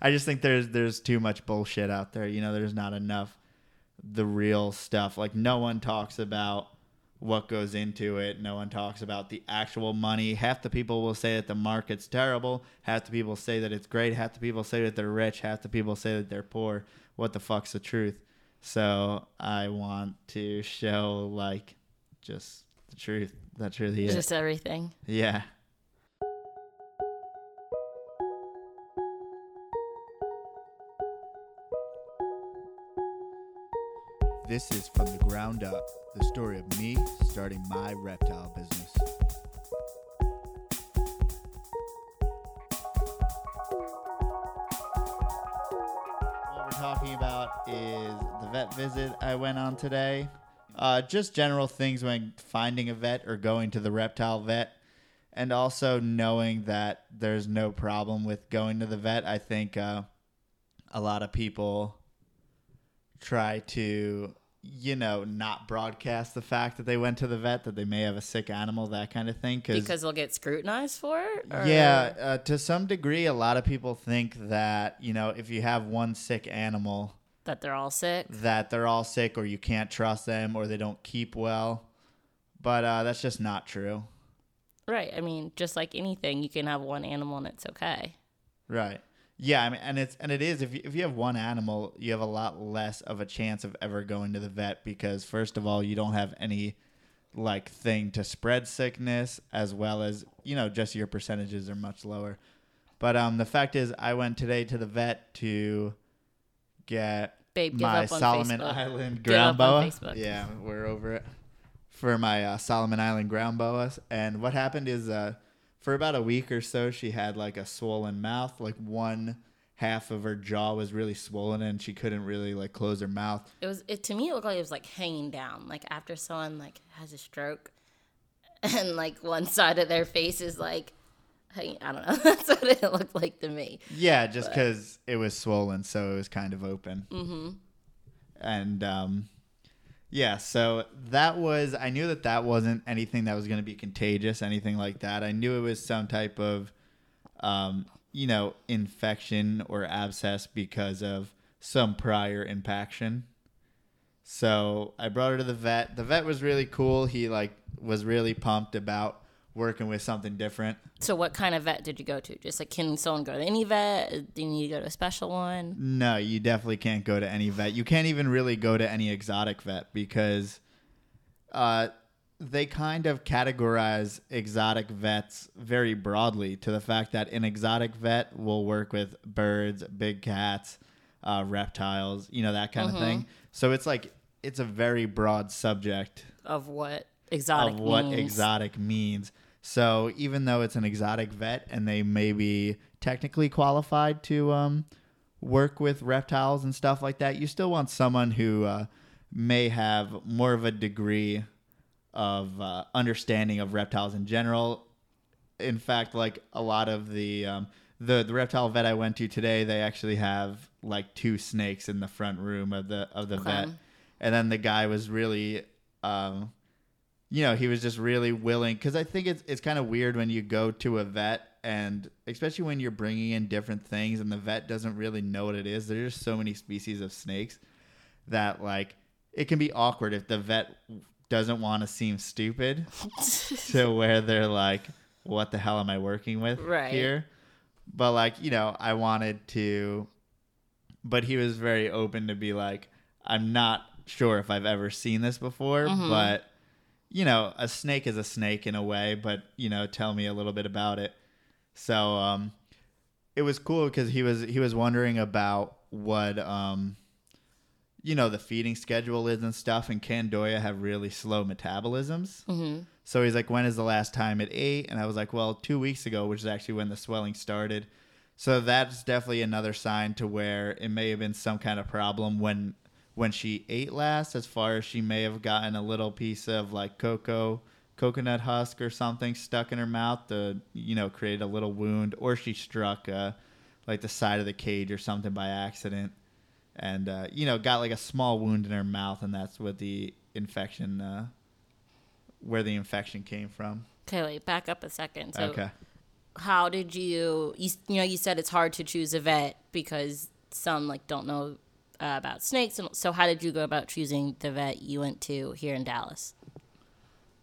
I just think there's too much bullshit out there. You know, there's not enough the real stuff. Like, no one talks about what goes into it. No one talks about the actual money. Half the people will say that the market's terrible. Half the people say that it's great. Half the people say that they're rich. Half the people say that they're poor. What the fuck's the truth? So I want to show, like, just the truth. That's really it. Just everything. Yeah. This is From the Ground Up, the story of me starting my reptile business. What we're talking about is the vet visit I went on today. Just general things when finding a vet or going to the reptile vet, and also knowing that there's no problem with going to the vet. I think a lot of people try to, you know, not broadcast the fact that they went to the vet, that they may have a sick animal, that kind of thing. Because they'll get scrutinized for it? Or? Yeah, to some degree, a lot of people think that, you know, if you have one sick animal, That they're all sick, or you can't trust them, or they don't keep well. But that's just not true. Right. I mean, just like anything, you can have one animal and it's okay. Right. Yeah. I mean, it is. If you have one animal, you have a lot less of a chance of ever going to the vet because, first of all, you don't have any like thing to spread sickness, as well as, you know, just your percentages are much lower. But the fact is, I went today to the vet to get my Solomon Island ground boa. Yeah, we're over it. For my Solomon Island ground boas. And what happened is for about a week or so, she had like a swollen mouth. Like one half of her jaw was really swollen and she couldn't really like close her mouth. To me, it looked like it was like hanging down. Like after someone like has a stroke and like one side of their face is like, I don't know. That's what it looked like to me. Yeah, just because it was swollen, so it was kind of open. Mm-hmm. And, yeah, so I knew that wasn't anything that was going to be contagious, anything like that. I knew it was some type of, you know, infection or abscess because of some prior impaction. So I brought her to the vet. The vet was really cool. He, like, was really pumped about working with something different. So what kind of vet did you go to? Just like, can someone go to any vet? Do you need to go to a special one? No, you definitely can't go to any vet. You can't even really go to any exotic vet because they kind of categorize exotic vets very broadly, to the fact that an exotic vet will work with birds, big cats, reptiles, you know, that kind of thing. So it's like, it's a very broad subject of what exotic means. So even though it's an exotic vet and they may be technically qualified to work with reptiles and stuff like that, you still want someone who may have more of a degree of understanding of reptiles in general. In fact, like a lot of the reptile vet I went to today, they actually have like two snakes in the front room of the vet. And then the guy was really... you know, he was just really willing, because I think it's kind of weird when you go to a vet, and especially when you're bringing in different things and the vet doesn't really know what it is. There's just so many species of snakes that, like, it can be awkward if the vet doesn't want to seem stupid to where they're like, what the hell am I working with here? But, like, you know, I wanted to, but he was very open to be like, I'm not sure if I've ever seen this before, but... you know, a snake is a snake in a way, but, you know, tell me a little bit about it. So it was cool because he was wondering about what, you know, the feeding schedule is and stuff. And Candoya have really slow metabolisms. So he's like, when is the last time it ate? And I was like, well, 2 weeks ago, which is actually when the swelling started. So that's definitely another sign to where it may have been some kind of problem when she ate last, as far as she may have gotten a little piece of like coconut husk or something stuck in her mouth to, you know, create a little wound, or she struck like the side of the cage or something by accident and, you know, got like a small wound in her mouth, and that's what where the infection came from. Okay, wait, back up a second. So okay. How did you know, you said it's hard to choose a vet. because some like don't know about snakes. And so how did you go about choosing the vet you went to here in Dallas?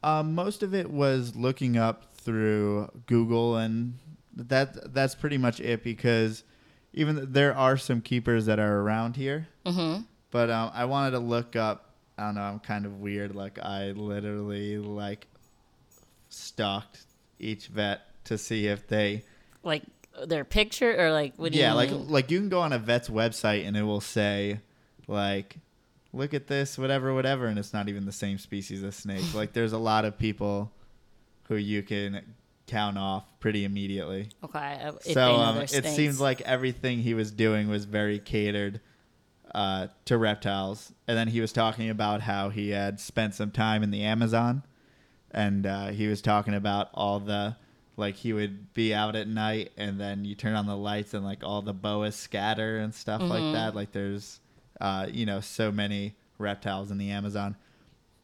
Most of it was looking up through Google, and that's pretty much it, because even there are some keepers that are around here. Mm-hmm. But I wanted to look up. I don't know, I'm kind of weird. Like, I literally like stalked each vet to see if they like their picture or like what do you mean? like you can go on a vet's website and it will say like, look at this, whatever, and it's not even the same species of snake. Like, there's a lot of people who you can count off pretty immediately. Okay. So it seems like everything he was doing was very catered to reptiles. And then he was talking about how he had spent some time in the Amazon, and he was talking about all the, like, he would be out at night and then you turn on the lights and like all the boas scatter and stuff mm-hmm. like that. Like, there's so many reptiles in the Amazon,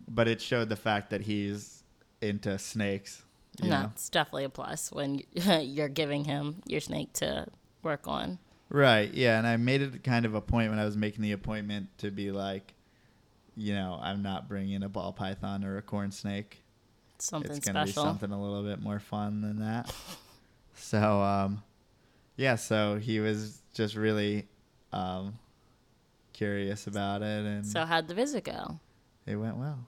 but it showed the fact that he's into snakes. You know? That's definitely a plus when you're giving him your snake to work on. Right. Yeah. And I made it kind of a point when I was making the appointment to be like, you know, I'm not bringing a ball python or a corn snake. Something special. It's going to be something a little bit more fun than that. So, so he was just really, curious about it. And so how'd the visit go? It went well.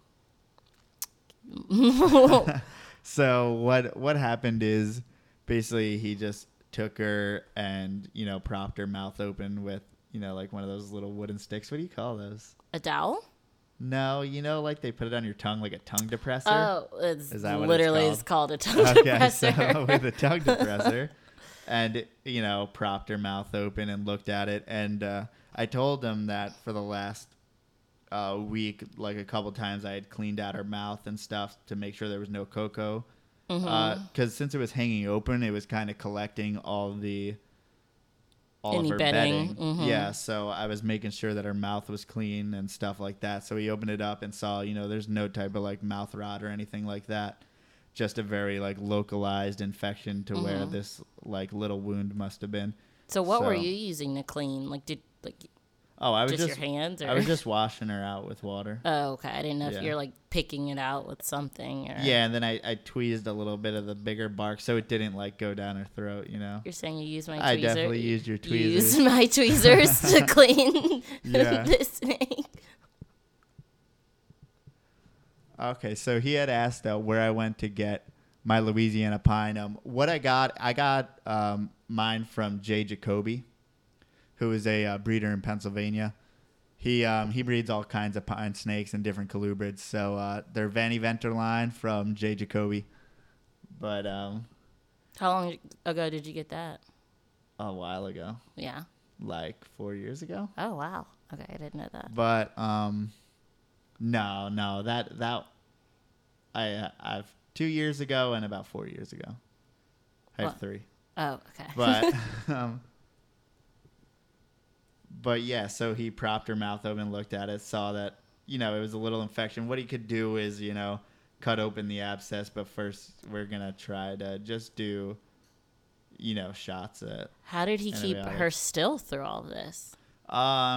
So what happened is basically he just took her and, you know, propped her mouth open with, you know, like one of those little wooden sticks. What do you call those? A dowel? No, you know, like they put it on your tongue, like a tongue depressor. Oh, it's called a tongue depressor. So with a tongue depressor. And, you know, propped her mouth open and looked at it. And, I told him that for the last week, like a couple times, I had cleaned out her mouth and stuff to make sure there was no cocoa. Because mm-hmm. Since it was hanging open, it was kind of collecting all of her bedding. Mm-hmm. Yeah, so I was making sure that her mouth was clean and stuff like that. So he opened it up and saw, you know, there's no type of like mouth rot or anything like that. Just a very like localized infection to mm-hmm. where this like little wound must have been. So what were you using to clean? Like I was just your hands, or? I was just washing her out with water. Oh, okay. I didn't know if you're like picking it out with something or. Yeah, and then I tweezed a little bit of the bigger bark so it didn't like go down her throat, you know. You're saying you used my tweezers? I definitely used your tweezers. You used my tweezers to clean the snake. Okay, so he had asked where I went to get my Louisiana pine. What I got mine from Jay Jacoby, who is a breeder in Pennsylvania. He breeds all kinds of pine snakes and different colubrids. So they're Vanny Venter line from Jay Jacoby. But how long ago did you get that? A while ago. Yeah. Like 4 years ago. Oh wow. Okay, I didn't know that. But no, that I've 2 years ago and about 4 years ago. I have three. Oh, okay. But But yeah, so he propped her mouth open, looked at it, saw that, you know, it was a little infection. What he could do is, you know, cut open the abscess, but first we're going to try to just do, you know, shots at. How did he keep her still through all this?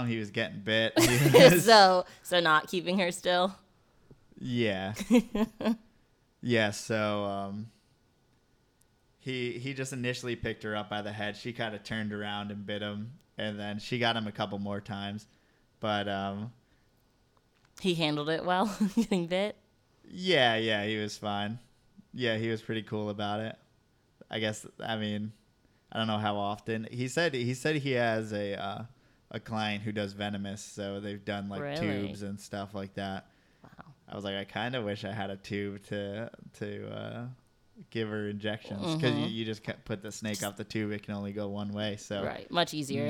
He was getting bit. So not keeping her still? Yeah. Yeah, so he just initially picked her up by the head. She kind of turned around and bit him. And then she got him a couple more times, but he handled it well, getting bit. Yeah, he was fine. Yeah, he was pretty cool about it. I guess. I mean, I don't know how often he said he has a client who does venomous, so they've done like tubes and stuff like that. Wow. I was like, I kind of wish I had a tube to give her injections, because mm-hmm. you just put the snake off the tube, it can only go one way, so right, much easier.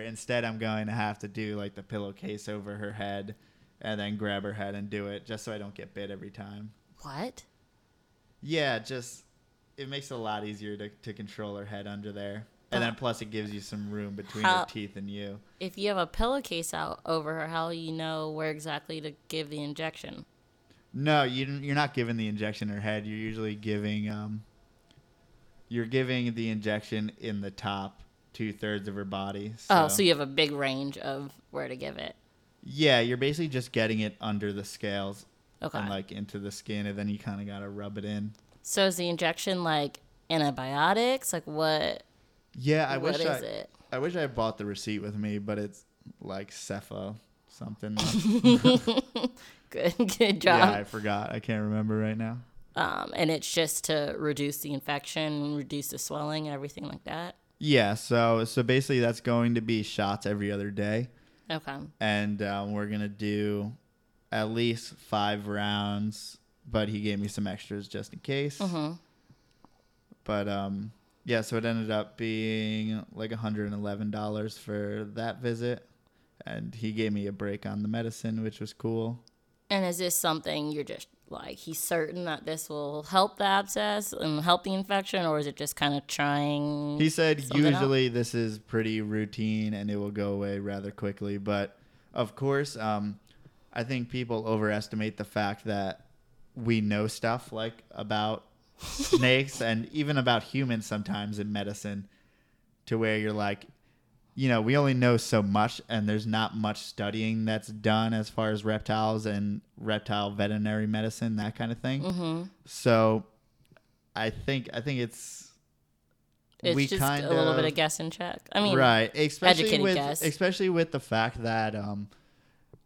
Instead I'm going to have to do like the pillowcase over her head and then grab her head and do it, just so I don't get bit every time. Just it makes it a lot easier to control her head under there, and then plus it gives you some room between her teeth and you. If you have a pillowcase out over her, how do you know where exactly to give the injection? No, you're not giving the injection in her head. You're usually giving the injection in the top 2/3 of her body. So. Oh, so you have a big range of where to give it. Yeah, you're basically just getting it under the scales. Okay. And, like, into the skin, and then you kind of got to rub it in. So is the injection, like, antibiotics? Like, what? Yeah, I wish I had bought the receipt with me, but it's, like, Cepho something. Good job. Yeah, I forgot. I can't remember right now. And it's just to reduce the infection, reduce the swelling, and everything like that? Yeah, so basically that's going to be shots every other day. Okay. And we're going to do at least 5 rounds, but he gave me some extras just in case. Mm-hmm. But, yeah, so it ended up being like $111 for that visit, and he gave me a break on the medicine, which was cool. And is this something you're just like, he's certain that this will help the abscess and help the infection, or is it just kind of trying? He said usually this is pretty routine and it will go away rather quickly. But, of course, I think people overestimate the fact that we know stuff like about snakes and even about humans sometimes in medicine, to where you're like, you know, we only know so much and there's not much studying that's done as far as reptiles and reptile veterinary medicine, that kind of thing. Mm-hmm. So I think it's just a little bit of guess and check. I mean, right. Especially with the fact that,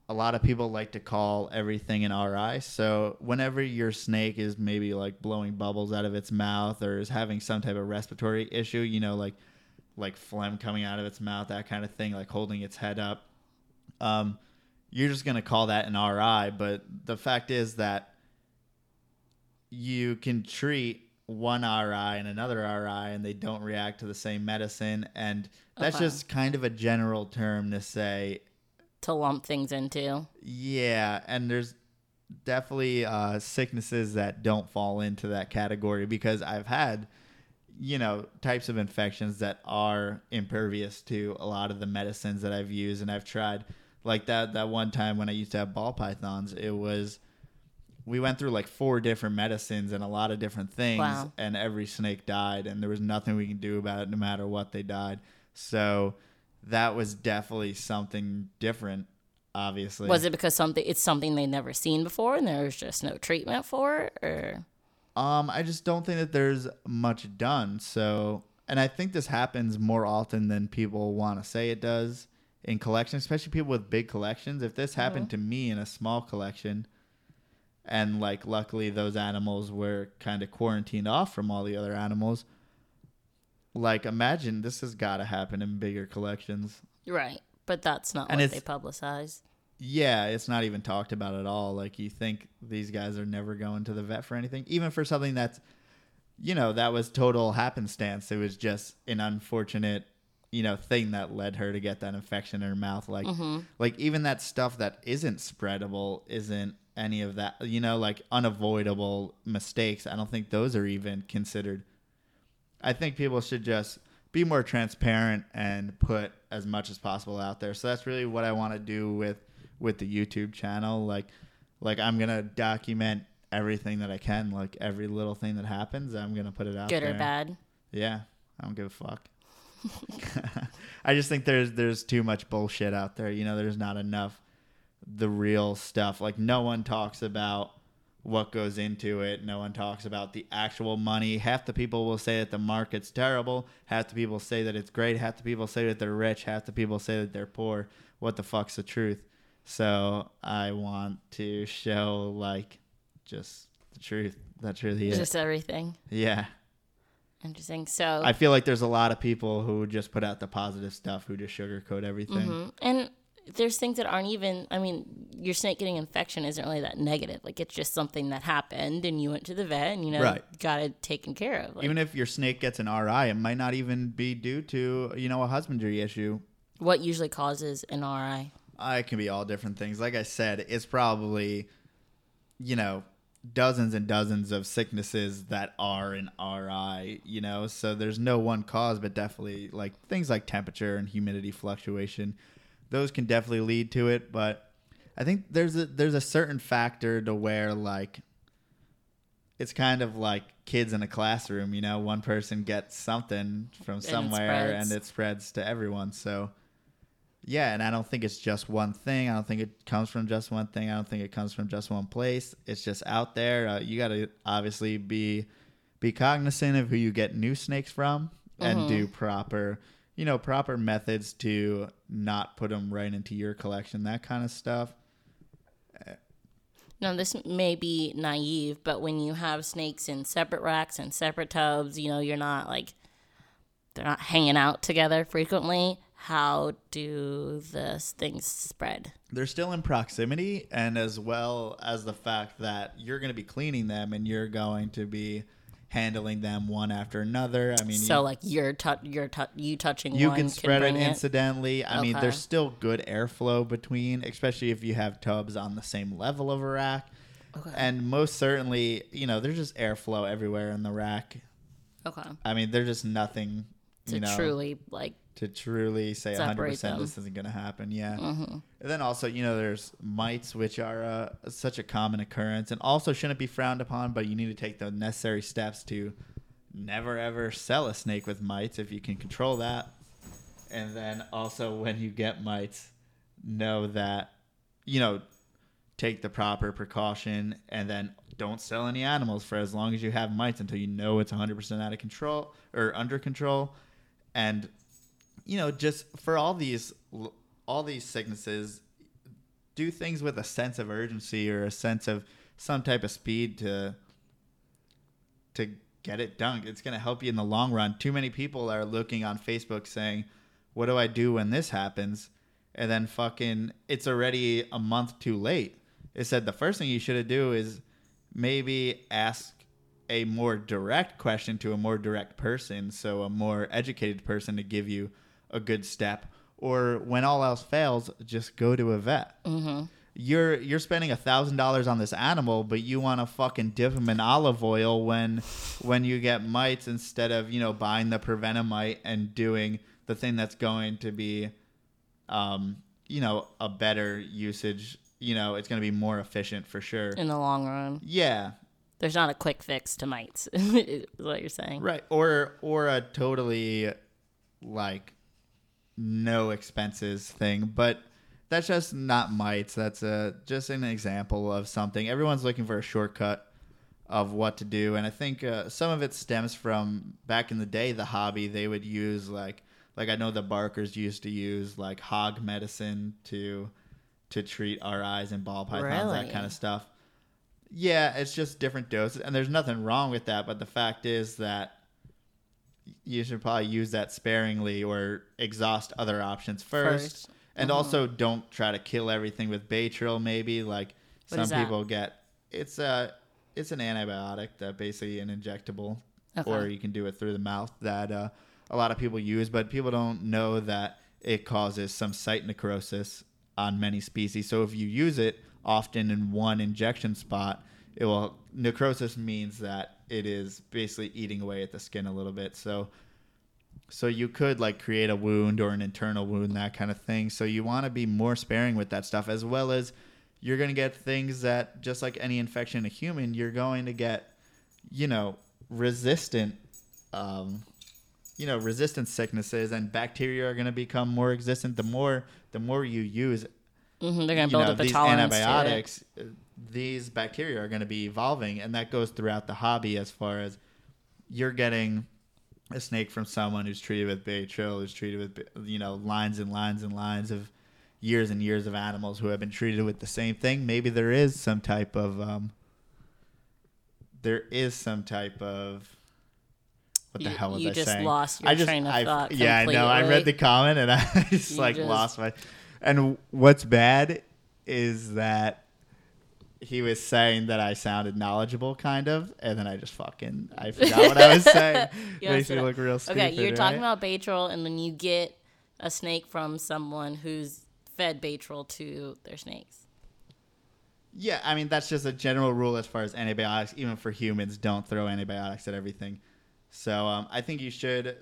a lot of people like to call everything an RI. So whenever your snake is maybe like blowing bubbles out of its mouth or is having some type of respiratory issue, you know, like phlegm coming out of its mouth, that kind of thing, like holding its head up, you're just going to call that an RI. But the fact is that you can treat one RI and another RI and they don't react to the same medicine. And that's just kind of a general term to say, to lump things into. Yeah, and there's definitely sicknesses that don't fall into that category, because I've had, you know, types of infections that are impervious to a lot of the medicines that I've used and I've tried. Like that one time when I used to have ball pythons, we went through like 4 different medicines and a lot of different things. Wow. And every snake died and there was nothing we could do about it no matter what, they died. So that was definitely something different, obviously. Was it because it's something they'd never seen before and there's just no treatment for it? Or? I just don't think that there's much done. So, and I think this happens more often than people want to say it does in collections, especially people with big collections. If this happened to me in a small collection, and like luckily those animals were kind of quarantined off from all the other animals, like, imagine this has got to happen in bigger collections. Right. But that's not what they publicize. Yeah, it's not even talked about at all. Like, you think these guys are never going to the vet for anything, even for something that's, you know, that was total happenstance. It was just an unfortunate, you know, thing that led her to get that infection in her mouth. Like, like even that stuff that isn't spreadable, isn't any of that, you know, like unavoidable mistakes. I don't think those are even considered. I think people should just be more transparent and put as much as possible out there. So that's really what I want to do with the YouTube channel. Like I'm going to document everything that I can. Like every little thing that happens, I'm going to put it out there. Good or bad? Yeah. I don't give a fuck. I just think there's too much bullshit out there. You know, there's not enough the real stuff. Like no one talks about what goes into it. No one talks about the actual money. Half the people will say that the market's terrible. Half the people say that it's great. Half the people say that they're rich. Half the people say that they're poor. What the fuck's the truth? So I want to show, like, just the truth. That's really it. Just everything. Yeah. Interesting. So I feel like there's a lot of people who just put out the positive stuff, who just sugarcoat everything. Mm-hmm. And there's things that aren't even, I mean, your snake getting infection isn't really that negative. Like, it's just something that happened and you went to the vet and, you know, got it taken care of. Like, even if your snake gets an RI, it might not even be due to, you know, a husbandry issue. What usually causes an RI? It can be all different things. Like I said, it's probably, you know, dozens and dozens of sicknesses that are an RI, you know, so there's no one cause, but definitely like things like temperature and humidity fluctuation. Those can definitely lead to it, but I think there's a certain factor to where, like, it's kind of like kids in a classroom, you know, one person gets something from somewhere and it spreads to everyone. So yeah, and I don't think it's just one thing. I don't think it comes from just one thing. I don't think it comes from just one place. It's just out there. You got to obviously be cognizant of who you get new snakes from and do proper methods to not put them right into your collection, that kind of stuff. Now, this may be naive, but when you have snakes in separate racks and separate tubs, you know, you're not like, they're not hanging out together frequently. How do those things spread? They're still in proximity, and as well as the fact that you're going to be cleaning them and you're going to be handling them one after another. I mean, so like you touching you one can spread it incidentally. It. I mean, there's still good airflow between, especially if you have tubs on the same level of a rack. Okay. And most certainly, you know, there's just airflow everywhere in the rack. Okay. I mean, there's just nothing to truly say 100% them. This isn't going to happen. Yeah. Mm-hmm. And then also, you know, there's mites, which are such a common occurrence and also shouldn't be frowned upon, but you need to take the necessary steps to never, ever sell a snake with mites if you can control that. And then also when you get mites, know that, you know, take the proper precaution and then don't sell any animals for as long as you have mites until you know it's 100% out of control or under control. And you know, just for all these sicknesses, do things with a sense of urgency or a sense of some type of speed to get it done. It's going to help you in the long run. Too many people are looking on Facebook saying, what do I do when this happens? And then fucking it's already a month too late. It said the first thing you should do is maybe ask a more direct question to a more direct person, so a more educated person to give you a good step, or when all else fails, just go to a vet. Mm-hmm. You're spending $1,000 on this animal, but you want to fucking dip him in olive oil when you get mites instead of, you know, buying the Prevenamite and doing the thing that's going to be, you know, a better usage. You know, it's going to be more efficient for sure in the long run. Yeah. There's not a quick fix to mites, is what you're saying. Right. Or a totally, like, no expenses thing. But that's just not mites. That's just an example of something. Everyone's looking for a shortcut of what to do. And I think some of it stems from back in the day, the hobby. They would use, like I know the Barkers used to use, like, hog medicine to treat RIs and ball pythons, really? That kind of stuff. Yeah, it's just different doses, and there's nothing wrong with that, but the fact is that you should probably use that sparingly or exhaust other options first. And also don't try to kill everything with Baytril, maybe. Like, what some people get... It's an antibiotic, that basically an injectable, or you can do it through the mouth, that a lot of people use, but people don't know that it causes some site necrosis on many species. So if you use it often in one injection spot, it will... necrosis means that it is basically eating away at the skin a little bit. So you could, like, create a wound or an internal wound, that kind of thing. So you want to be more sparing with that stuff, as well as you're going to get things that, just like any infection in a human, you're going to get, you know, resistant sicknesses, and bacteria are going to become more resistant the more you use. Mm-hmm. They're going to build up a tolerance. These antibiotics, these bacteria are going to be evolving, and that goes throughout the hobby. As far as you're getting a snake from someone who's treated with Baytril, who's treated with, you know, lines and lines and lines of years and years of animals who have been treated with the same thing, maybe there is some type of what the hell was I saying? You just lost your train of thought completely. Yeah, I know. I read the comment and I just lost my... And what's bad is that he was saying that I sounded knowledgeable, kind of, and then I just fucking... I forgot what I was saying. Makes me look real stupid. Okay, you're talking about Baytril, and then you get a snake from someone who's fed Baytril to their snakes. Yeah, I mean, that's just a general rule as far as antibiotics. Even for humans, don't throw antibiotics at everything. So I think you should...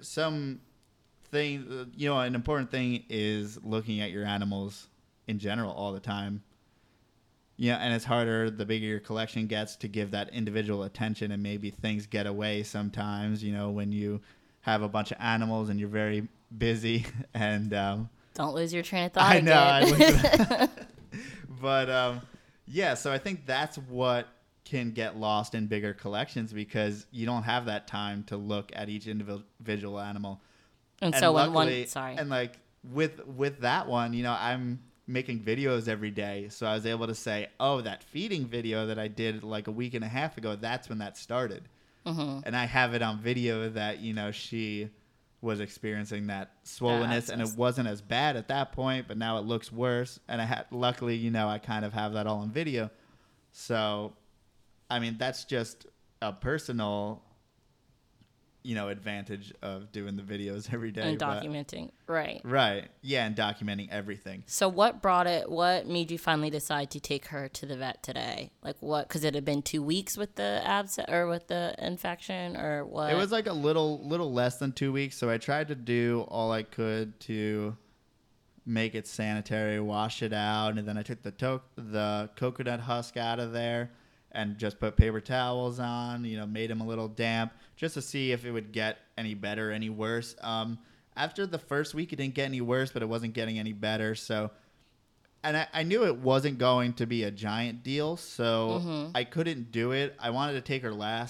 Thing, you know, an important thing is looking at your animals in general all the time. Yeah, and it's harder the bigger your collection gets to give that individual attention, and maybe things get away sometimes, you know, when you have a bunch of animals and you're very busy. And don't lose your train of thought. I know. But yeah, so I think that's what can get lost in bigger collections, because you don't have that time to look at each individual animal. And so luckily, and like with that one, you know, I'm making videos every day. So I was able to say, oh, that feeding video that I did like a week and a half ago, that's when that started. Mm-hmm. And I have it on video that, you know, she was experiencing that swollenness, and it wasn't as bad at that point, but now it looks worse. And I had, luckily, you know, I kind of have that all on video. So, I mean, that's just a personal, you know, advantage of doing the videos every day. And documenting, right. Right. Yeah, and documenting everything. So what made you finally decide to take her to the vet today? Like what, because it had been 2 weeks with the with the infection, or what? It was like a little less than 2 weeks, so I tried to do all I could to make it sanitary, wash it out, and then I took the coconut husk out of there. And just put paper towels on, you know, made him a little damp just to see if it would get any better, any worse. After the first week, it didn't get any worse, but it wasn't getting any better. So, and I knew it wasn't going to be a giant deal, so I couldn't do it. I wanted to take her the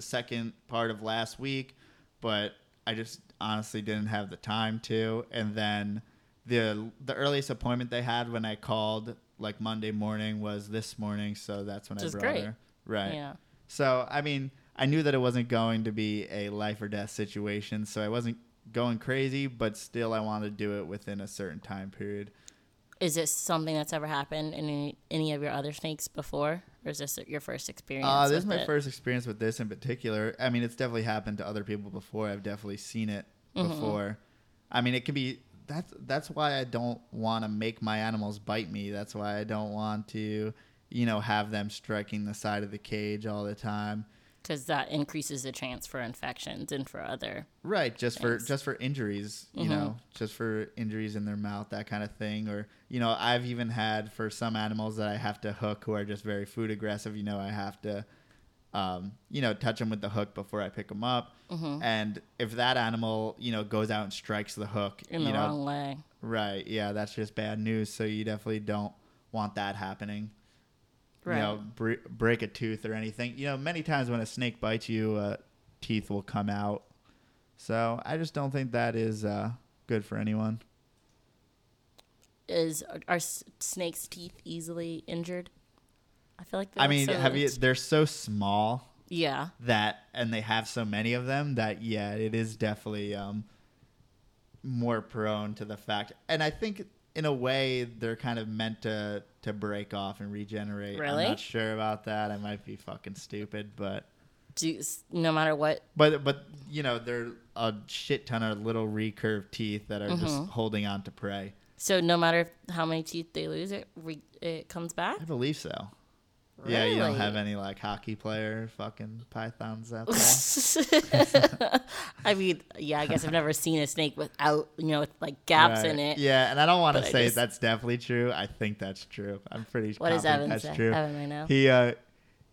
second part of last week, but I just honestly didn't have the time to. And then the earliest appointment they had when I called, like Monday morning, was this morning, so that's when I brought her. Right. Yeah. So, I mean, I knew that it wasn't going to be a life or death situation, so I wasn't going crazy, but still I wanted to do it within a certain time period. Is this something that's ever happened in any of your other snakes before, or is this your first experience? This is my first experience with this in particular. I mean, it's definitely happened to other people before. I've definitely seen it before. I mean, it can be... That's why I don't want to make my animals bite me. That's why I don't want to, you know, have them striking the side of the cage all the time. Because that increases the chance for infections and for other things. For injuries, you know, just for injuries in their mouth, that kind of thing. Or, you know, I've even had for some animals that I have to hook who are just very food aggressive, you know, I have to, you know, touch them with the hook before I pick them up. And if that animal, you know, goes out and strikes the hook in the wrong way. Right. Yeah. That's just bad news. So you definitely don't want that happening. Right. You know, break a tooth or anything. You know, many times when a snake bites you, teeth will come out. So I just don't think that is good for anyone. Are snakes' teeth easily injured? I feel like they're so small. Yeah. And they have so many of them that, yeah, it is definitely more prone to the fact. And I think in a way they're kind of meant to break off and regenerate. Really? I'm not sure about that. I might be fucking stupid, but. No matter what. But you know, they're a shit ton of little recurved teeth that are just holding on to prey. So no matter how many teeth they lose, it comes back? I believe so. Really? Yeah, you don't have any like hockey player fucking pythons out there. I mean, yeah, I guess I've never seen a snake without, you know, with like gaps in it. Yeah, and I don't want to say that's definitely true. I think that's true. I'm pretty sure that's true. What does Evan say? Evan right now.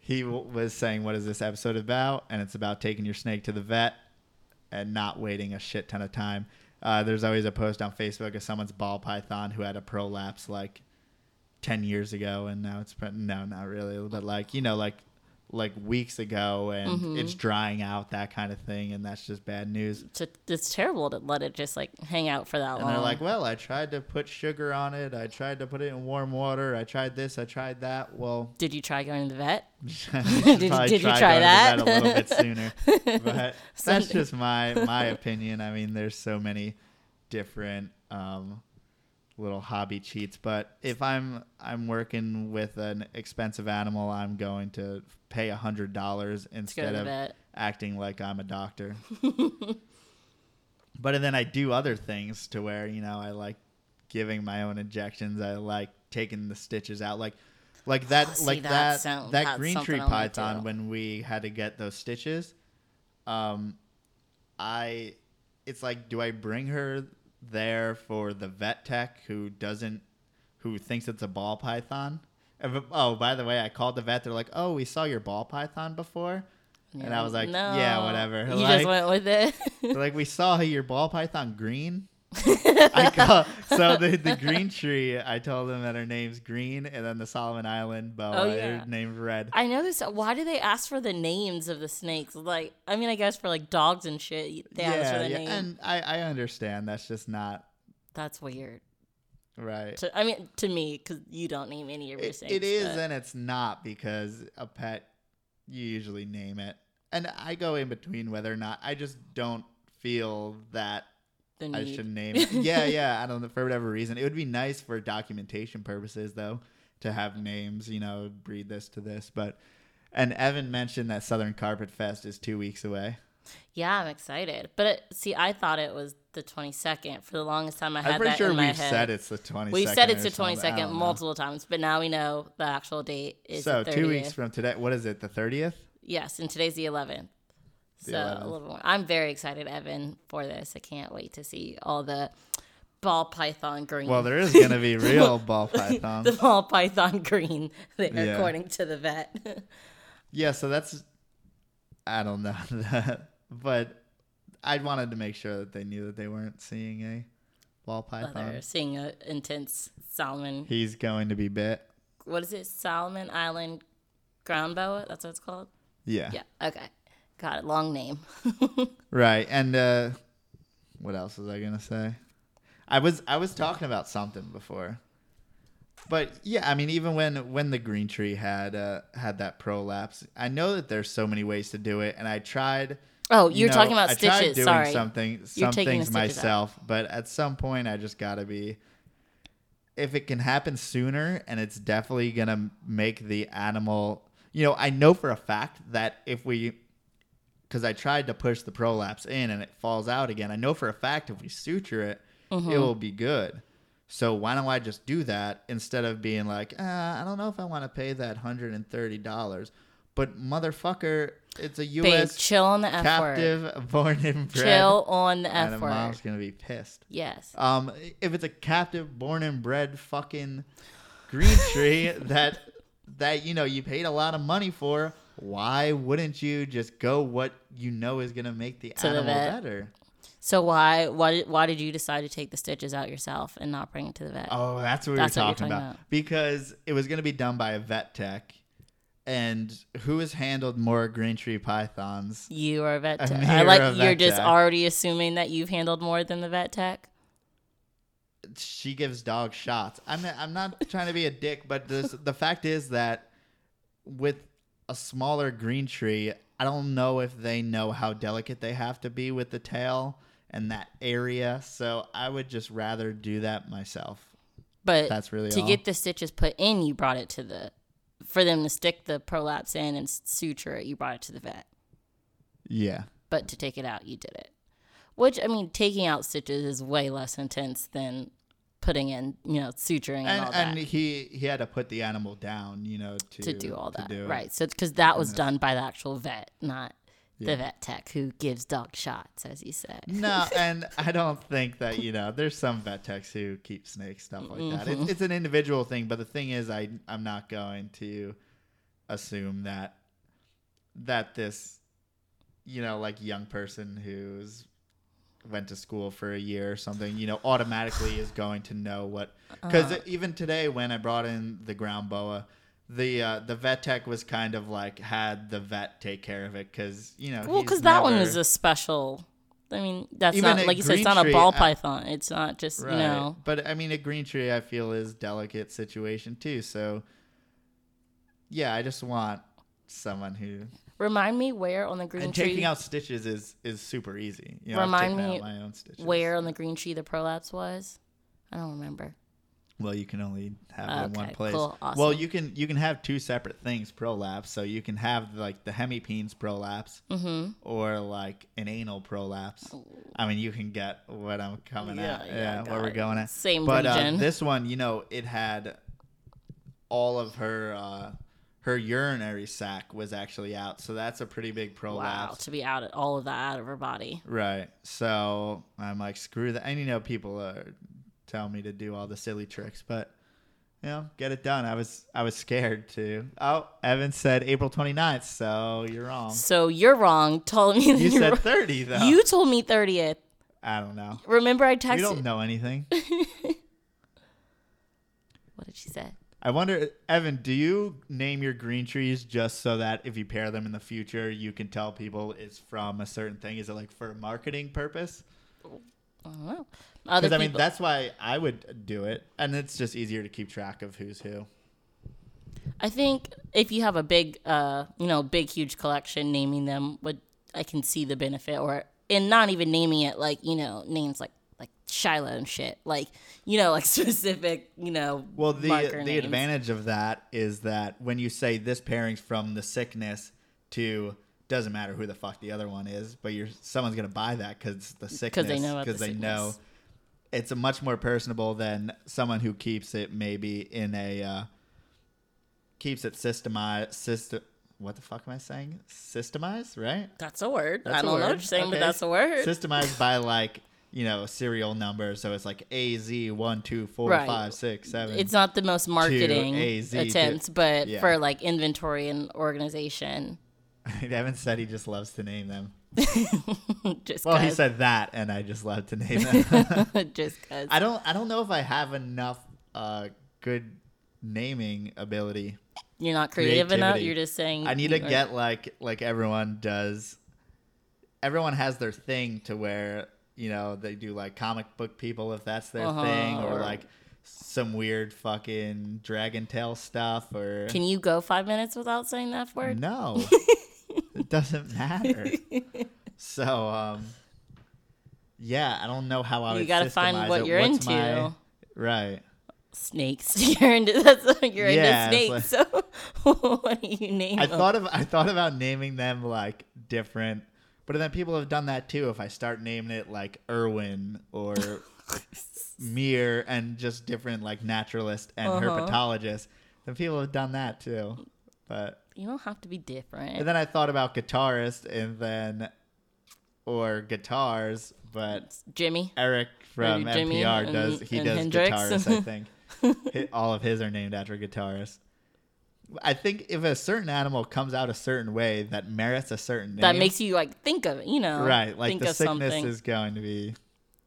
He was saying, what is this episode about? And it's about taking your snake to the vet and not waiting a shit ton of time. There's always a post on Facebook of someone's ball python who had a prolapse like 10 years ago, and now it's not really, but like, you know, like weeks ago, and it's drying out, that kind of thing, and that's just bad news. It's terrible to let it just like hang out for that long. And they're like, well, I tried to put sugar on it, I tried to put it in warm water, I tried this, I tried that. Well, did you try going to the vet? did you try that? To the vet a little bit sooner. But that's just my opinion. I mean, there's so many different little hobby cheats, but if I'm working with an expensive animal, I'm going to pay $100 instead of acting like I'm a doctor. But then I do other things to where, you know, I like giving my own injections. I like taking the stitches out, that green tree python. When we had to get those stitches, it's like, do I bring her there for the vet tech who who thinks it's a ball python. Oh, by the way, I called the vet. They're like, oh, we saw your ball python before. Yeah. And I was like, no. Yeah, whatever. You just went with it. They're like, we saw your ball python green. So the green tree, I told them that her name's Green, and then the Solomon Island boa, her name's Red. I noticed, why do they ask for the names of the snakes? Like, I mean, I guess for like dogs and shit, they ask for the name. And I understand. That's just not. That's weird. Right. So, I mean, to me, because you don't name any of your snakes. It is, but. And it's not, because a pet, you usually name it. And I go in between whether or not, I just don't feel that I should name it. Yeah. I don't know, for whatever reason. It would be nice for documentation purposes, though, to have names, you know, breed this to this. But, and Evan mentioned that Southern Carpet Fest is 2 weeks away. Yeah, I'm excited. But I thought it was the 22nd for the longest time. I'm pretty sure we've said it's the 22nd. We've said it's the 22nd multiple times, but now we know the actual date is the 30th. So 2 weeks from today, what is it, the 30th? Yes, and today's the 11th. So a little more. I'm very excited, Evan, for this. I can't wait to see all the ball python green. Well, there is going to be real ball python. The ball python green, according to the vet. Yeah, so that's, I don't know that. But I wanted to make sure that they knew that they weren't seeing a ball python. They're seeing an intense Solomon. He's going to be bit. What is it? Solomon Island ground boa? That's what it's called? Yeah. Yeah. Okay. Got it. Long name. Right. And what else was I going to say? I was talking about something before. But, yeah, I mean, even when the green tree had that prolapse, I know that there's so many ways to do it. And I tried... Oh, you're talking about stitches. I tried doing some things myself, but at some point I just got to be... If it can happen sooner, and it's definitely going to make the animal... You know, I know for a fact that if we... Because I tried to push the prolapse in and it falls out again. I know for a fact if we suture it, it will be good. So why don't I just do that instead of being like, I don't know if I want to pay that $130. But motherfucker, it's a U.S. Babe, chill on the F captive word. Born and bred. Chill on the F and word. And mom's going to be pissed. Yes. If it's a captive born and bred fucking green tree that you know, you paid a lot of money for, why wouldn't you just go what you know is going to make the animal better? So why did you decide to take the stitches out yourself and not bring it to the vet? Oh, that's what we were talking about. Because it was going to be done by a vet tech. And who has handled more green tree pythons? You are a vet tech. I like you're just already assuming that you've handled more than the vet tech. She gives dog shots. I'm not trying to be a dick, but the fact is that with a smaller green tree, I don't know if they know how delicate they have to be with the tail and that area. So I would just rather do that myself. But that's really all. To get the stitches put in, you brought it to the... For them to stick the prolapse in and suture it, you brought it to the vet. Yeah. But to take it out, you did it. Which, I mean, taking out stitches is way less intense than putting in, you know, suturing and all that. And he had to put the animal down, you know, to do all that. Right. So, because that was done by the actual vet, not the vet tech who gives dog shots, as you said. No, and I don't think that, you know, there's some vet techs who keep snakes, stuff like that. It's an individual thing, but the thing is, I'm not going to assume that this, you know, like young person who's went to school for a year or something, you know, automatically is going to know what, because even today when I brought in the ground boa, the vet tech was kind of like had the vet take care of it because, you know. Well, because that one is a special. I mean, that's not, like you said, it's not a ball python. It's not just, you know. But I mean, a green tree, I feel, is a delicate situation too. So, yeah, I just want someone who. Remind me where on the green tree. And taking out stitches is super easy. You know, remind me my own stitches. Where on the green tree the prolapse was. I don't remember. Well, you can only have it in one place. Cool, awesome. Well, you can have two separate things prolapse. So you can have like the hemipenes prolapse or like an anal prolapse. Ooh. I mean, you can get what I'm coming at. Yeah, where we're going at. Same region. But this one, you know, it had all of her urinary sac was actually out. So that's a pretty big prolapse. Wow, to be out all of that out of her body. Right. So I'm like, screw that. And you know, people are... tell me to do all the silly tricks, but you know, get it done. I was scared too. Oh, Evan said April 29th, so you're wrong. So you're wrong. Told me that you said 30 though. You told me 30th. I don't know. Remember I texted. You don't know anything. What did she say? I wonder, Evan, do you name your green trees just so that if you pair them in the future, you can tell people it's from a certain thing? Is it like for a marketing purpose? I don't know. Because, I mean, that's why I would do it. And it's just easier to keep track of who's who. I think if you have a big, big, huge collection, naming them, I can see the benefit. And not even naming it, names like Shiloh and shit. Specific, Well, the advantage of that is that when you say this pairing's from the sickness to... Doesn't matter who the fuck the other one is, but someone's gonna buy that because the sickness. Because they know it's a much more personable than someone who keeps it maybe in a keeps it systemized. What the fuck am I saying? Systemized, right? That's a word. I don't know what you're saying, okay. But that's a word. Systemized by serial number, so it's like AZ124 right. 5 6 7. It's not the most marketing attempts, but yeah. For inventory and organization. Evan said he just loves to name them. He said that, and I just love to name them. Just because. I don't know if I have enough good naming ability. You're not creative enough. You're just saying. I need to get like everyone does. Everyone has their thing to where they do comic book people if that's their thing, or some weird fucking dragon tail stuff. Or can you go 5 minutes without saying the F word? No. It doesn't matter. So, I don't know how I would. You gotta find what you're into, right? Snakes. You're into snakes. So, what do you name? I thought about naming them different, but then people have done that too. If I start naming it Irwin or Mir and just different naturalist and herpetologist, then people have done that too, but. You don't have to be different. And then I thought about guitarist or guitars, but Jimmy. Eric from NPR does Hendrix. Guitarists, I think. All of his are named after guitarists. I think if a certain animal comes out a certain way that merits a certain name. That makes you think of it, Right, the sickness something. Is going to be.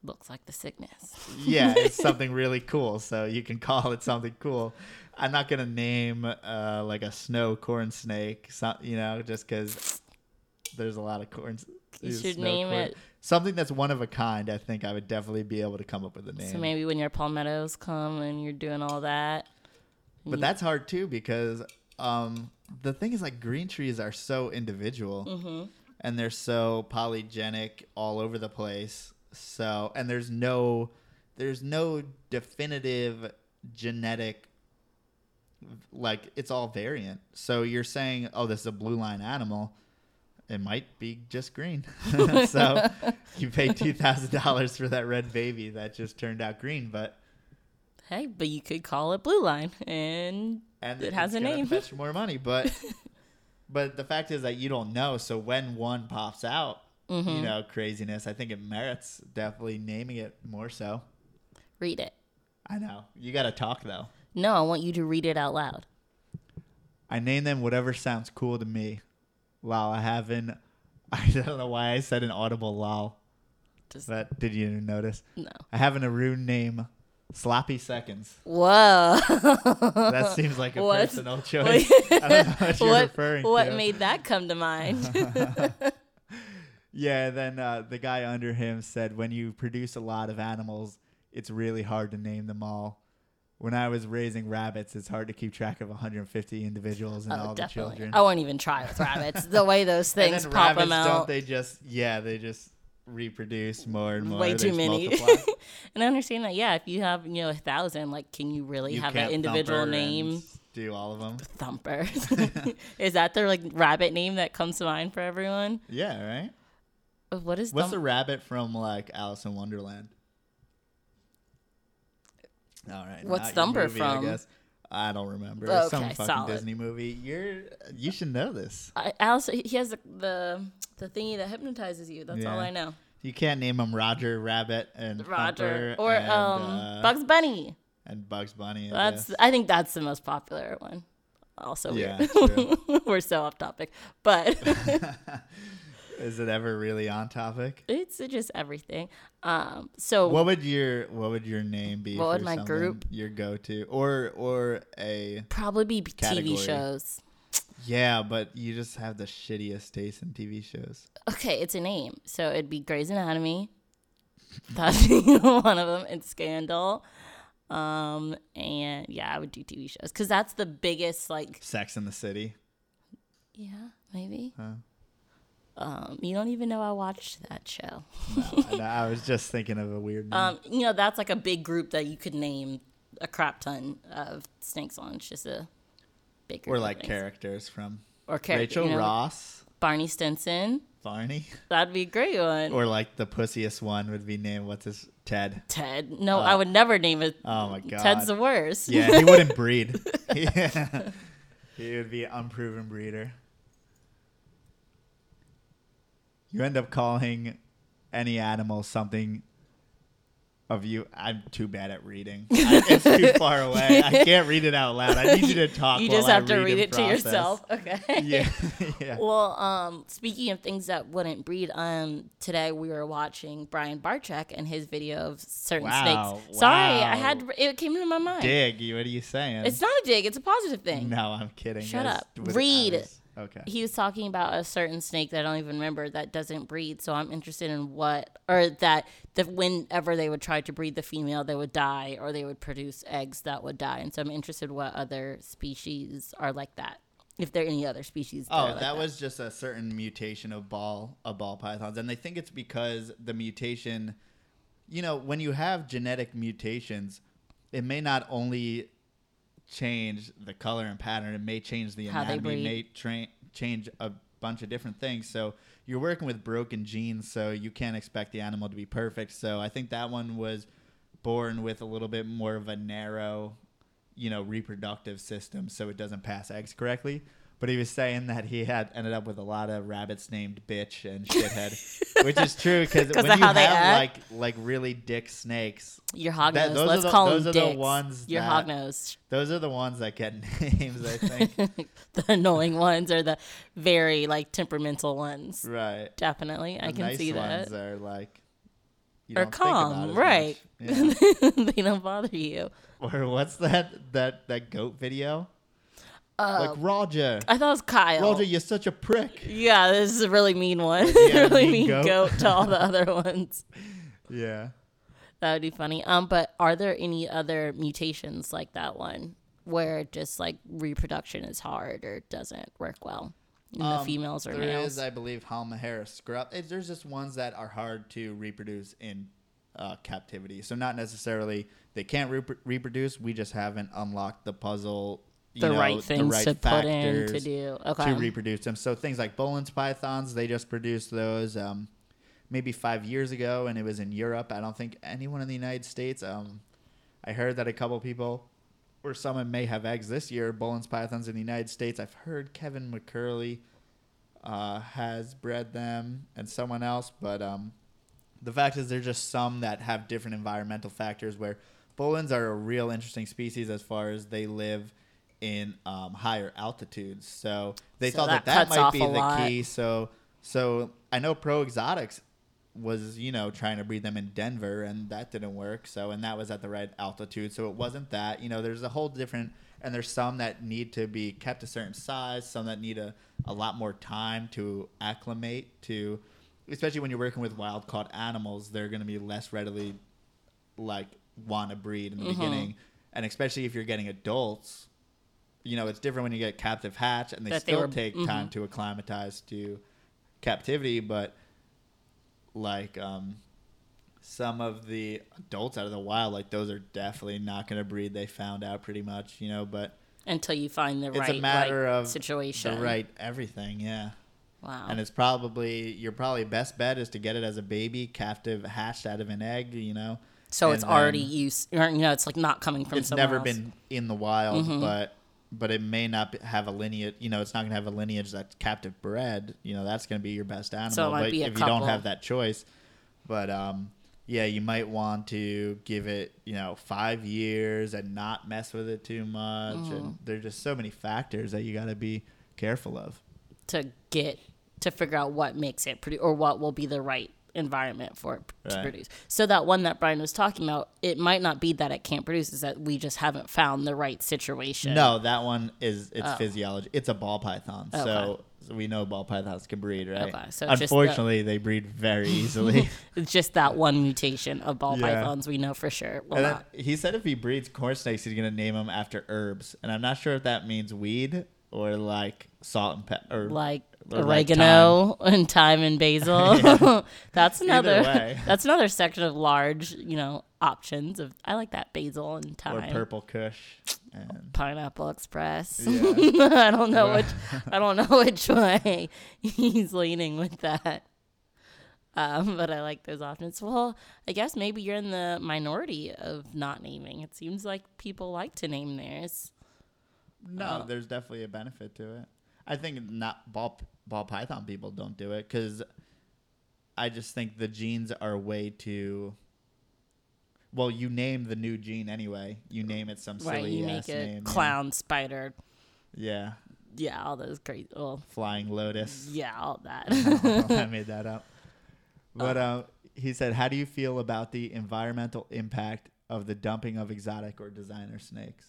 Looks like the sickness. Yeah, it's something really cool, so you can call it something cool. I'm not going to name a snow corn snake, just because there's a lot of corn. You should name it. Something that's one of a kind. I think I would definitely be able to come up with a name. So maybe when your palmettos come and you're doing all that. But that's hard too, because the thing is green trees are so individual and they're so polygenic all over the place. So, and there's no definitive genetic, it's all variant. So you're saying, oh, this is a blue line animal. It might be just green. So you paid $2,000 for that red baby that just turned out green, but you could call it blue line and it has a name. Fetch more money, but the fact is that you don't know. So when one pops out, craziness, I think it merits definitely naming it more so. Read it. I know. You got to talk, though. No, I want you to read it out loud. I name them whatever sounds cool to me. Lol, I don't know why I said an audible lol. But did you notice? No. I have an Arun name, Sloppy Seconds. Whoa. That seems like a personal choice. I don't know what you're referring to. What made that come to mind? Yeah, then the guy under him said, when you produce a lot of animals, it's really hard to name them all. When I was raising rabbits, it's hard to keep track of 150 individuals and all definitely. The children. I won't even try with rabbits. The way those things and then pop rabbits, them out. Don't they just, they just reproduce more and more. Way too many. And I understand that, if you have, 1,000, can you really have an individual name? Do all of them. Thumper. Is that their, rabbit name that comes to mind for everyone? Yeah, right? What's the rabbit from Alice in Wonderland? All right. What's Thumper movie, from? I don't remember. Okay, some fucking solid. Disney movie. You should know this. Alice. He has the thingy that hypnotizes you. That's all I know. You can't name him Roger Rabbit and Roger Thumper or Bugs Bunny. and Bugs Bunny. I think that's the most popular one. Also, yeah, weird. We're so off topic, but is it ever really on topic? It's just everything. So what would your name be? What would my group? Your go-to or a probably be category. TV shows. Yeah, but you just have the shittiest taste in TV shows. Okay, it's a name, so it'd be Grey's Anatomy. That'd be one of them. It's Scandal. And yeah, I would do TV shows because that's the biggest, like, Sex in the City. Yeah, maybe. Huh. You don't even know I watched that show. No, I was just thinking of a weird name. You know, that's like a big group that you could name a crap ton of snakes on. It's just a big group. Or like characters from Rachel Ross. Barney Stinson. Barney. That'd be a great one. Or like the pussiest one would be named, what's his, Ted. Ted. No, I would never name it. Oh my God. Ted's the worst. Yeah, he wouldn't breed. Yeah. He would be an unproven breeder. You end up calling any animal something of you. I'm too bad at reading. It's too far away. I can't read it out loud. I need you to talk. You just have to read it to yourself. Okay. Yeah. Yeah. Well, speaking of things that wouldn't breed, today we were watching Brian Barczek and his video of certain snakes. Wow. Sorry, it came into my mind. Dig. What are you saying? It's not a dig. It's a positive thing. No, I'm kidding. Shut up. Read it. Okay. He was talking about a certain snake that I don't even remember that doesn't breed. So I'm interested in whenever they would try to breed the female, they would die, or they would produce eggs that would die. And so I'm interested what other species are like that. If there are any other species. Oh, that was just a certain mutation of ball pythons. And they think it's because the mutation, you know, when you have genetic mutations, it may not only change the color and pattern, it may change the anatomy, may change a bunch of different things. So you're working with broken genes, so you can't expect the animal to be perfect. So I think that one was born with a little bit more of a narrow, you know, reproductive system, so it doesn't pass eggs correctly. But he was saying that he had ended up with a lot of rabbits named Bitch and Shithead, which is true because when you have like really dick snakes, your hognose. Let's call them dicks. Those are the ones that get names, I think. The annoying ones are the very like temperamental ones, right? Definitely, the I can nice see ones that. Are like you or don't calm, think about right? Yeah. They don't bother you. Or what's that goat video? Like Roger. I thought it was Kyle. Roger, you're such a prick. Yeah, this is a really mean one. Yeah, really mean goat to all the other ones. Yeah. That would be funny. But are there any other mutations like that one where just like reproduction is hard or doesn't work well in the females or males? There is, I believe, Halmahera scrub. There's just ones that are hard to reproduce in captivity. So not necessarily they can't reproduce. We just haven't unlocked the puzzle. The right things to reproduce them. So things like Bolin's pythons, they just produced those maybe 5 years ago, and it was in Europe. I don't think anyone in the United States. I heard that a couple people or someone may have eggs this year. Bolin's pythons in the United States. I've heard Kevin McCurley has bred them and someone else, but the fact is there's just some that have different environmental factors where Bolins are a real interesting species as far as they live in higher altitudes, so they thought that might be the key. So I know Pro Exotics was, you know, trying to breed them in Denver, and that didn't work. So, and that was at the right altitude, so it wasn't that. You know, there's a whole different, and there's some that need to be kept a certain size, some that need a lot more time to acclimate to, especially when you're working with wild caught animals, they're going to be less readily like want to breed in the beginning, and especially if you're getting adults. You know, it's different when you get captive hatch, and they still take time to acclimatize to captivity. But like some of the adults out of the wild, like those are definitely not going to breed. They found out pretty much, you know. But until you find the right situation, the right everything, yeah. Wow. And it's probably your best bet is to get it as a baby, captive hatched out of an egg, you know. So it's already used. You know, it's like not coming from. It's never been in the wild, but it may not have a lineage, you know, it's not going to have a lineage that's captive bred, you know, that's going to be your best animal. So it might be a couple. You don't have that choice. But yeah, you might want to give it, 5 years and not mess with it too much. Mm-hmm. And there are just so many factors that you got to be careful of to figure out what makes it produce or what will be the right environment for it to produce. So that one that Brian was talking about, it might not be that it can't produce, is that we just haven't found the right situation. No, that one is physiology. It's a ball python. Okay. So we know ball pythons can breed, right? Okay. So unfortunately, they breed very easily. It's just that one mutation of ball pythons we know for sure. He said if he breeds corn snakes, he's going to name them after herbs. And I'm not sure if that means weed or like salt and pepper. Or like oregano like and thyme and basil. Yeah. That's another section of large, options of I like that basil and thyme. Or purple kush and pineapple express. Yeah. I don't know which way he's leaning with that. But I like those options. Well, I guess maybe you're in the minority of not naming. It seems like people like to name theirs. No, there's definitely a benefit to it. I think not ball python people don't do it because I just think the genes are way too. Well, you name the new gene anyway. You name it some silly ass name. Clown spider. Yeah. Yeah, all those crazy. Well, flying lotus. Yeah, all that. I made that up. But he said, "How do you feel about the environmental impact of the dumping of exotic or designer snakes?"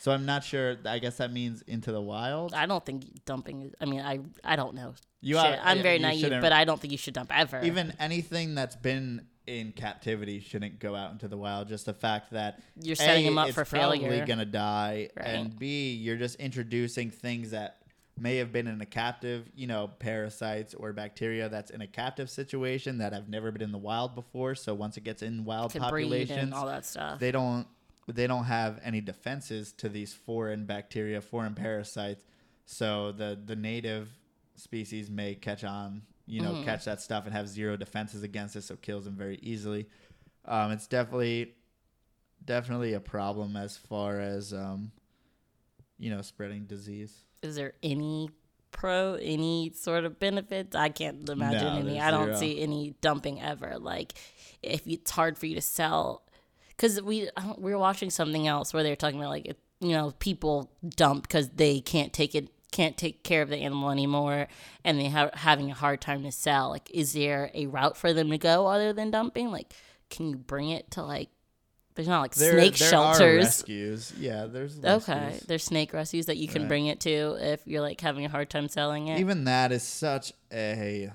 So I'm not sure. I guess that means into the wild. I don't think dumping is, I don't know. I'm very naive, but I don't think you should dump ever. Even anything that's been in captivity shouldn't go out into the wild. Just the fact that you're setting them up for failure. It's probably going to die. Right. And B, you're just introducing things that may have been in a captive, parasites or bacteria that's in a captive situation that have never been in the wild before. So once it gets in wild populations, and all that stuff, they don't have any defenses to these foreign bacteria, foreign parasites. So the native species may catch on, catch that stuff and have zero defenses against it. So kills them very easily. It's definitely a problem as far as, spreading disease. Is there any sort of benefits? I can't imagine any. I don't see any dumping ever. Like if it's hard for you to sell, because we were watching something else where they were talking about like people dump because they can't take care of the animal anymore and they are having a hard time to sell. Like, is there a route for them to go other than dumping? Like, can you bring it to like? There's not like there shelters. Are rescues. Yeah, there's rescues. Okay. There's snake rescues that you can bring it to if you're like having a hard time selling it. Even that is such a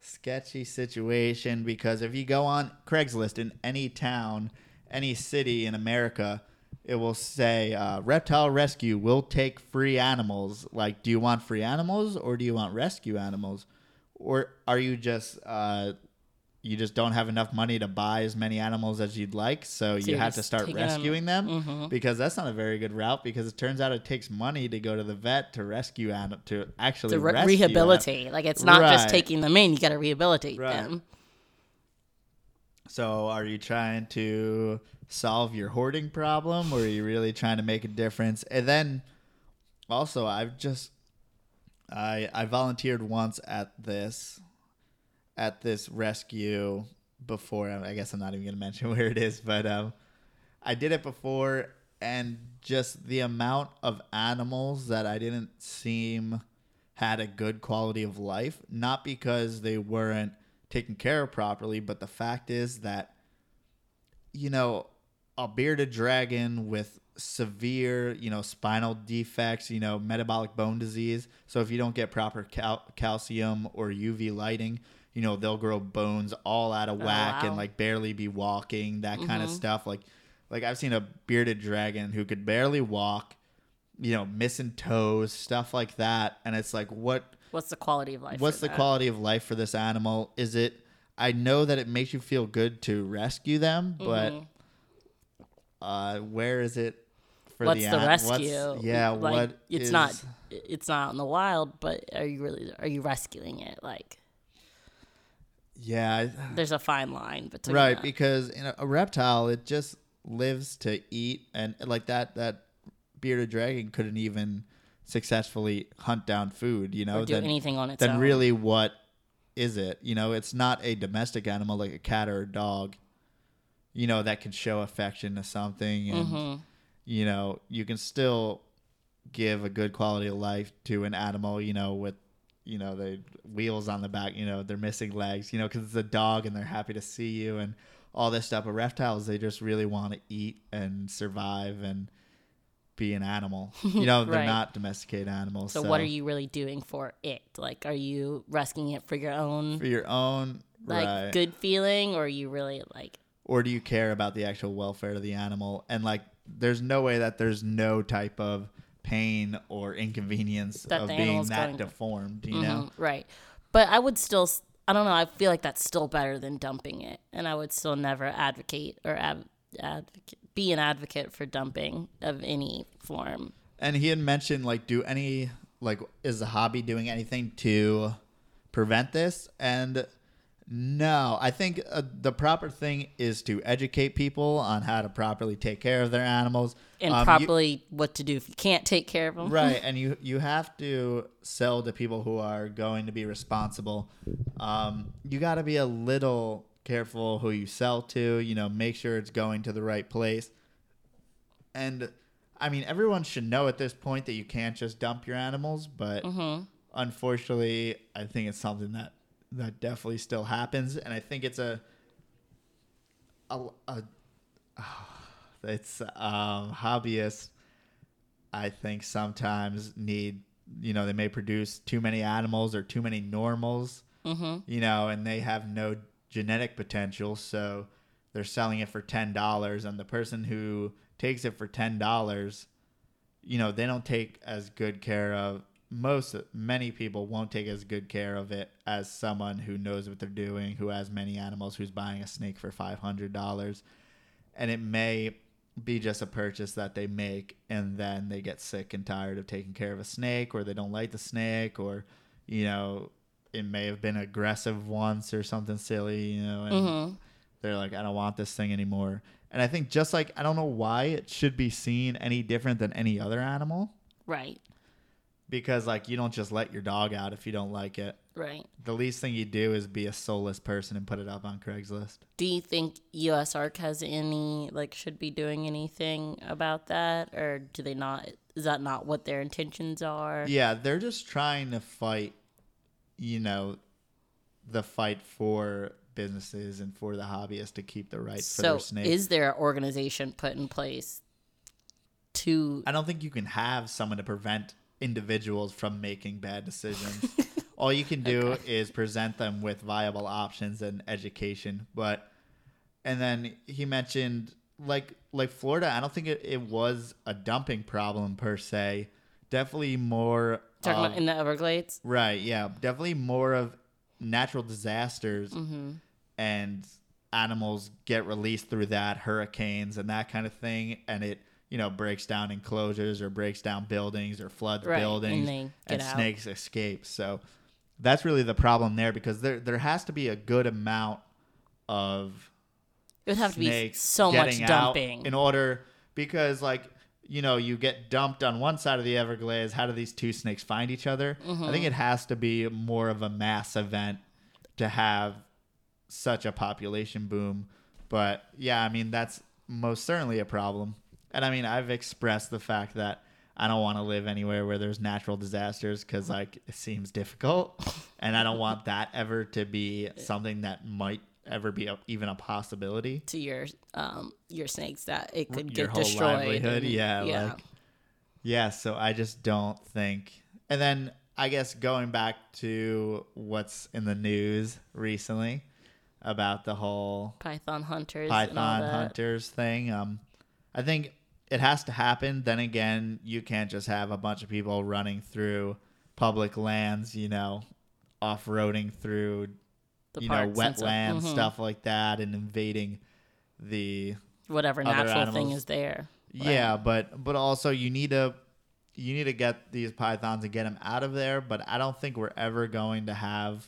sketchy situation because if you go on Craigslist in any town, any city in America, it will say reptile rescue will take free animals. Like, do you want free animals or do you want rescue animals? Or are you just you don't have enough money to buy as many animals as you'd like, so you have to start rescuing them? Mm-hmm. Because that's not a very good route because it turns out it takes money to go to the vet to rescue animals, to actually rehabilitate. Them. Like, it's not just taking them in. You got to rehabilitate them. So are you trying to solve your hoarding problem or are you really trying to make a difference? And then also I volunteered once at this rescue before. I guess I'm not even going to mention where it is, but I did it before, and just the amount of animals that I didn't seem had a good quality of life, not because they weren't taken care of properly, but the fact is that, a bearded dragon with severe, spinal defects, metabolic bone disease. So if you don't get proper calcium or UV lighting, they'll grow bones all out of whack and like barely be walking, that kind of stuff. Like I've seen a bearded dragon who could barely walk, missing toes, stuff like that. And it's like, what's the quality of life? What's the quality of life for this animal? Is it, I know that it makes you feel good to rescue them, but where is it for the rescue? It's not out in the wild, but are you rescuing it? Like, yeah, there's a fine line between that. Because in a reptile, it just lives to eat, and like that bearded dragon couldn't even successfully hunt down food, or do anything on its own. Then really, what is it? You know, it's not a domestic animal like a cat or a dog, you know, that can show affection to something. And, mm-hmm. you know, you can still give a good quality of life to an animal, you know, with, you know, the wheels on the back, you know, they're missing legs, you know, because it's a dog and they're happy to see you and all this stuff. But reptiles, they just really want to eat and survive and be an animal, you know. They're right. not domesticated animals. So what are you really doing for it? Like, are you rescuing it for your own like right. good feeling, or are you really like, or do you care about the actual welfare of the animal? And like, there's no way that there's no type of pain or inconvenience that of being that deformed, you mm-hmm, know? Right. But I would still, I don't know, I feel like that's still better than dumping it. And I would still never advocate or be an advocate for dumping of any form. And he had mentioned, like, is the hobby doing anything to prevent this? And no, I think the proper thing is to educate people on how to properly take care of their animals. And what to do if you can't take care of them. Right, and you have to sell to people who are going to be responsible. You got to be a little careful who you sell to, you know, make sure it's going to the right place. And, I mean, everyone should know at this point that you can't just dump your animals, but mm-hmm. unfortunately, I think it's something that definitely still happens. And I think it's hobbyists, I think, sometimes need, you know, they may produce too many animals or too many normals, mm-hmm. you know, and they have no genetic potential. So they're selling it for $10, and the person who takes it for $10, you know, they don't take as good care of many people won't take as good care of it as someone who knows what they're doing, who has many animals, who's buying a snake for $500. And it may be just a purchase that they make, and then they get sick and tired of taking care of a snake, or they don't like the snake, or, you know, it may have been aggressive once or something silly, you know, and mm-hmm. they're like, I don't want this thing anymore. And I think just like, I don't know why it should be seen any different than any other animal. Right. Because, like, you don't just let your dog out if you don't like it. Right. The least thing you do is be a soulless person and put it up on Craigslist. Do you think USARK has any, like, should be doing anything about that? Or do they not? Is that not what their intentions are? Yeah, they're just trying to fight, you know, the fight for businesses and for the hobbyists to keep the rights for their snakes. So is there an organization put in place to... I don't think you can have someone to prevent individuals from making bad decisions. All you can do is present them with viable options and education. But, and then he mentioned like Florida, I don't think it was a dumping problem per se. Definitely more talking about in the Everglades. Right. Yeah. Definitely more of natural disasters mm-hmm. and animals get released through that, hurricanes and that kind of thing. And it, you know, breaks down enclosures or breaks down buildings or floods right. buildings, and snakes escape. So that's really the problem there, because there has to be a good amount of it would have to be so much dumping in order, because, like, you know, you get dumped on one side of the Everglades. How do these two snakes find each other? Mm-hmm. I think it has to be more of a mass event to have such a population boom. But yeah, I mean, that's most certainly a problem. And I mean, I've expressed the fact that I don't want to live anywhere where there's natural disasters, because, like, it seems difficult, and I don't want that ever to be something that might ever be even a possibility to your snakes, that it could get destroyed. Your whole livelihood, yeah. Like, yeah, so I just don't think. And then I guess going back to what's in the news recently about the whole python hunters thing, I think it has to happen. Then again, you can't just have a bunch of people running through public lands, you know, off-roading through, you know, wetlands, mm-hmm. stuff like that, and invading the whatever natural animals. Thing is there. Right? Yeah, but also you need to get these pythons and get them out of there. But I don't think we're ever going to have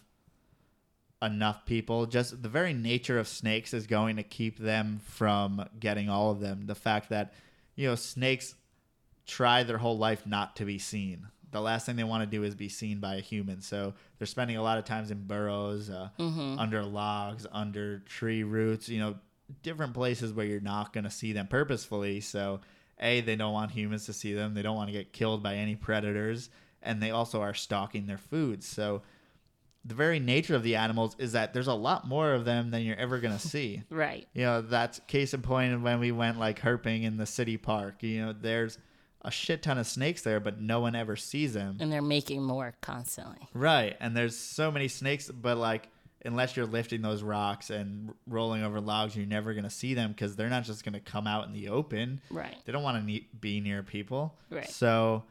enough people. Just the very nature of snakes is going to keep them from getting all of them. The fact that, you know, snakes try their whole life not to be seen. the last thing they want to do is be seen by a human. So they're spending a lot of times in burrows, under logs, under tree roots, you know, different places where you're not going to see them purposefully. So A, they don't want humans to see them. They don't want to get killed by any predators. And they also are stalking their food. So the very nature of the animals is that there's a lot more of them than you're ever going to see. Right. You know, that's case in point of when we went like herping in the city park. You know, there's a shit ton of snakes there, but no one ever sees them. And they're making more constantly. Right. And there's so many snakes, but like, unless you're lifting those rocks and rolling over logs, you're never going to see them because they're not just going to come out in the open. Right. They don't want to be near people. Right. So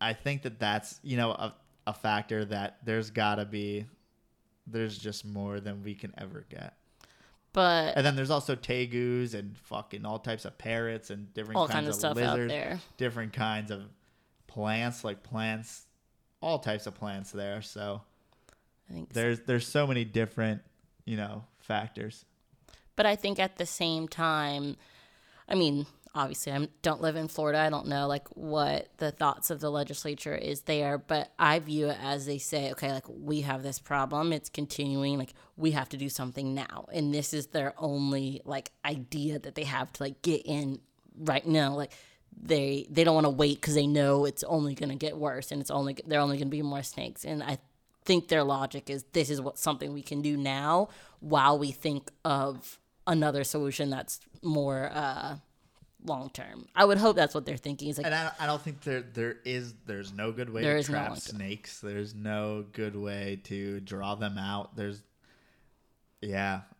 I think that that's, you know, a factor that there's just more than we can ever get. But and then there's also tegus and fucking all types of parrots and different kinds of stuff lizards, out there. Different kinds of plants, all types of plants there. So I think there's so many different, you know, factors. But I think at the same time, I mean, obviously I don't live in Florida. I don't know like what the thoughts of the legislature is there, but I view it as they say, okay, like we have this problem. It's continuing. Like we have to do something now. And this is their only like idea that they have to like get in right now. Like they don't want to wait because they know it's only going to get worse and they're only going to be more snakes. And I think their logic is this is something we can do now while we think of another solution that's more, long term. I would hope that's what they're thinking. It's like, and I don't think there's no good way to trap snakes. There's no good way to draw them out. But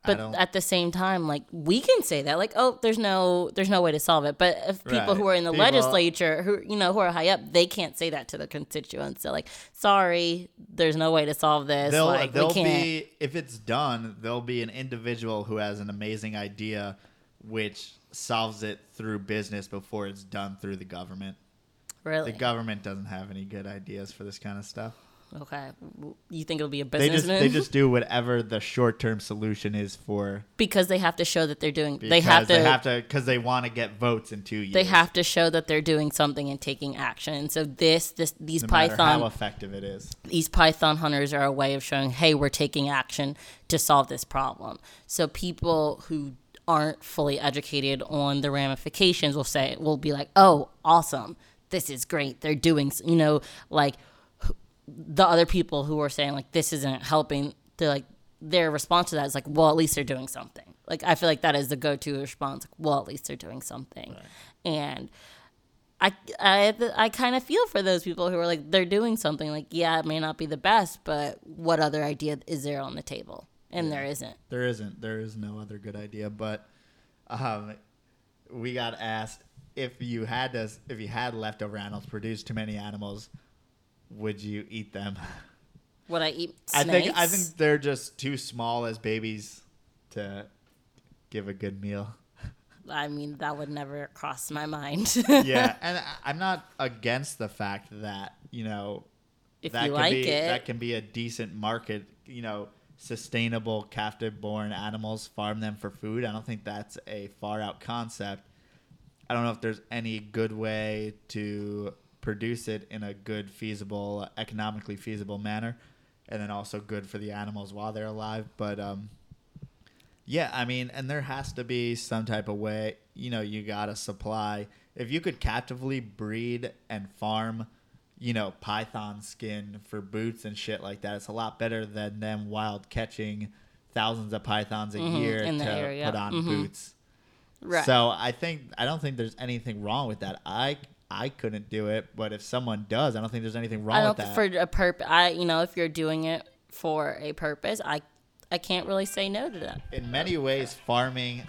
at the same time, like we can say that, like, oh, there's no way to solve it. But if people who are in the legislature, who are high up, they can't say that to the constituents. So, like, sorry, there's no way to solve this. If it's done, there'll be an individual who has an amazing idea, which solves it through business before it's done through the government. Really? The government doesn't have any good ideas for this kind of stuff. Okay. You think it'll be a businessman? They just do whatever the short-term solution is for. Because they have to show that they're doing... Because they want to get votes in 2 years. They have to show that they're doing something and taking action. So these no python... No matter how effective it is. These python hunters are a way of showing, hey, we're taking action to solve this problem. So people who aren't fully educated on the ramifications will be like, oh, awesome, this is great, they're doing, you know, like the other people who are saying like this isn't helping, they're like, their response to that is like, well, at least they're doing something. Like I feel like that is the go-to response, like, well, at least they're doing something, right. And I kind of feel for those people who are like, they're doing something, like, yeah, it may not be the best, but what other idea is there on the table? And there isn't. There is no other good idea. But we got asked, if you had leftover animals, produced too many animals, would you eat them? Would I eat snakes? I think they're just too small as babies to give a good meal. I mean, that would never cross my mind. Yeah, and I'm not against the fact that, you know, that can be a decent market, you know, sustainable captive born animals, farm them for food. I don't think that's a far out concept. I don't know if there's any good way to produce it in a good, feasible, economically feasible manner, and then also good for the animals while they're alive. But yeah, I mean, and there has to be some type of way, you know, you gotta supply. If you could captively breed and farm, you know, python skin for boots and shit like that, it's a lot better than them wild catching thousands of pythons a year in the area. Put on boots. Right. So I don't think there's anything wrong with that. I couldn't do it, but if someone does, I don't think there's anything wrong with that. If you're doing it for a purpose, I can't really say no to that. In many ways, farming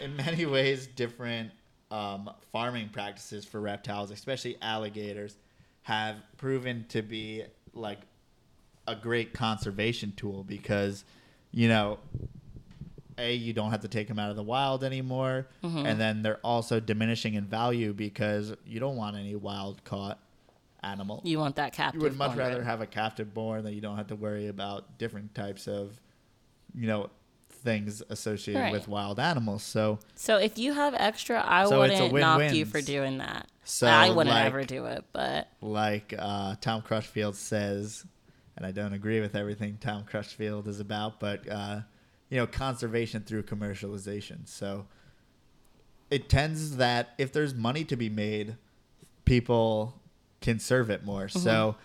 in many ways, different farming practices for reptiles, especially alligators, have proven to be like a great conservation tool because, you know, you don't have to take them out of the wild anymore. And then they're also diminishing in value because you don't want any wild caught animal. You want that captive. You would much rather have a captive born that you don't have to worry about different types of, you know, things associated with wild animals. So if you have extra, I wouldn't knock you for doing that. So I wouldn't ever do it, but like Tom Crutchfield says, and I don't agree with everything Tom Crutchfield is about, but conservation through commercialization. So it tends that if there's money to be made, people can serve it more. Mm-hmm. So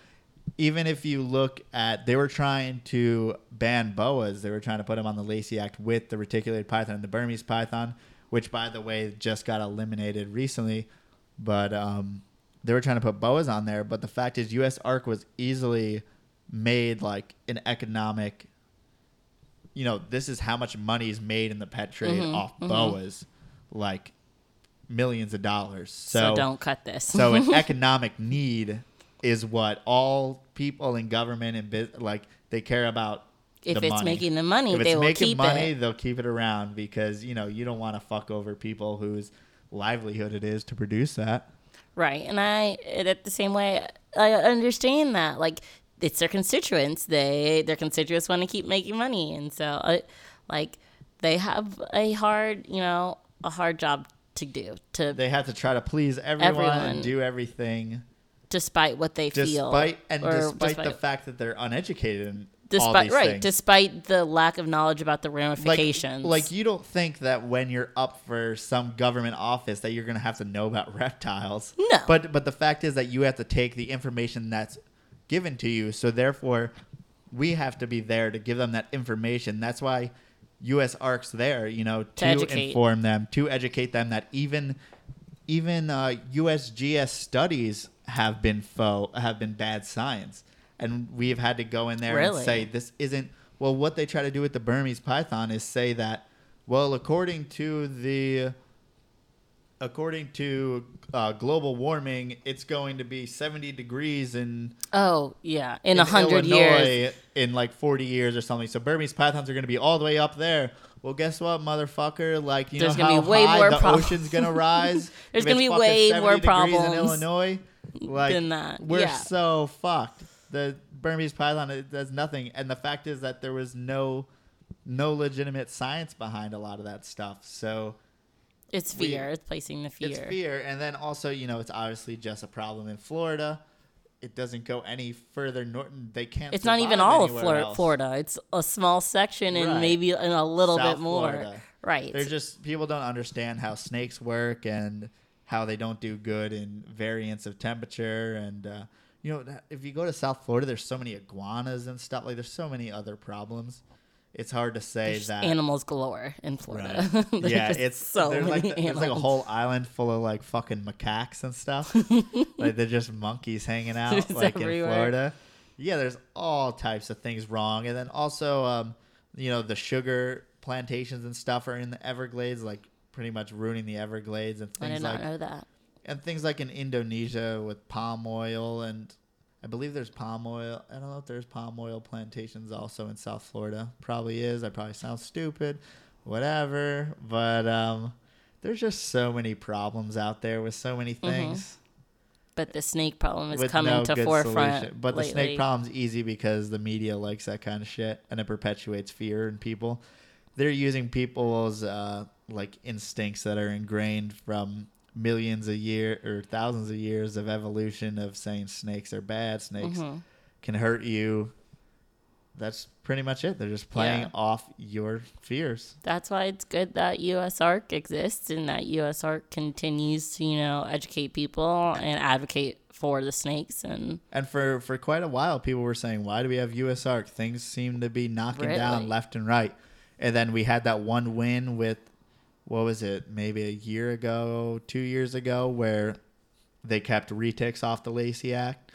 even if you look at, they were trying to ban boas. They were trying to put them on the Lacey Act with the reticulated python and the Burmese python, which, by the way, just got eliminated recently. But they were trying to put boas on there. But the fact is, USARK was easily made like an economic, this is how much money is made in the pet trade off boas, like millions of dollars. So don't cut this. So an economic need is what all people in government and business, like, they care about. If it's making the money, they will keep it. If it's making money, they'll keep it around because, you don't want to fuck over people whose livelihood it is to produce that. Right. And I understand that. Like, it's their constituents. Their constituents want to keep making money. And so, they have a hard job to do. They have to try to please everyone and do everything. Despite what they feel. Despite the fact that they're uneducated and all these things. Despite the lack of knowledge about the ramifications. Like, you don't think that when you're up for some government office that you're going to have to know about reptiles. No. But the fact is that you have to take the information that's given to you. So, therefore, we have to be there to give them that information. That's why USARC's there, to inform them, to educate them that even USGS studies have been bad science, and we've had to go in there and say this isn't. Well, what they try to do with the Burmese python is say that, well, according to global warming, it's going to be 70 degrees in 100 years, in like 40 years or something. So Burmese pythons are going to be all the way up there. Well, guess what, motherfucker? Like, you know how high the ocean's going to rise? There's going to be way more problems in Illinois than that. We're so fucked. The Burmese python, it does nothing. And the fact is that there was no legitimate science behind a lot of that stuff. So it's fear. It's placing the fear. It's fear. And then also, it's obviously just a problem in Florida. It doesn't go any further north. They can't. It's not even all of Florida. It's a small section and maybe a little bit more. Florida. Right. They're just, people don't understand how snakes work and how they don't do good in variance of temperature. And, if you go to South Florida, there's so many iguanas and stuff. Like, there's so many other problems. It's hard to say that animals galore in Florida. Right. Yeah, it's so there's like a whole island full of like fucking macaques and stuff. Like, they're just monkeys hanging out everywhere. In Florida. Yeah, there's all types of things wrong, and then also the sugar plantations and stuff are in the Everglades, like pretty much ruining the Everglades and things. I did not know that. And things like in Indonesia with palm oil, and I believe there's palm oil. I don't know if there's palm oil plantations also in South Florida. Probably is. I probably sound stupid, whatever. But there's just so many problems out there with so many things. Mm-hmm. But the snake problem is coming to forefront solution. But lately, the snake problem's easy because the media likes that kind of shit, and it perpetuates fear in people. They're using people's instincts that are ingrained from millions a year or thousands of years of evolution of saying snakes are bad, snakes can hurt you. That's pretty much it. They're just playing off your fears. That's why it's good that USARC exists and that USARC continues to, educate people and advocate for the snakes. And for quite a while, people were saying, why do we have USARC? Things seem to be knocking down left and right. And then we had that one win with, what was it, maybe 2 years ago, where they kept retics off the Lacey Act.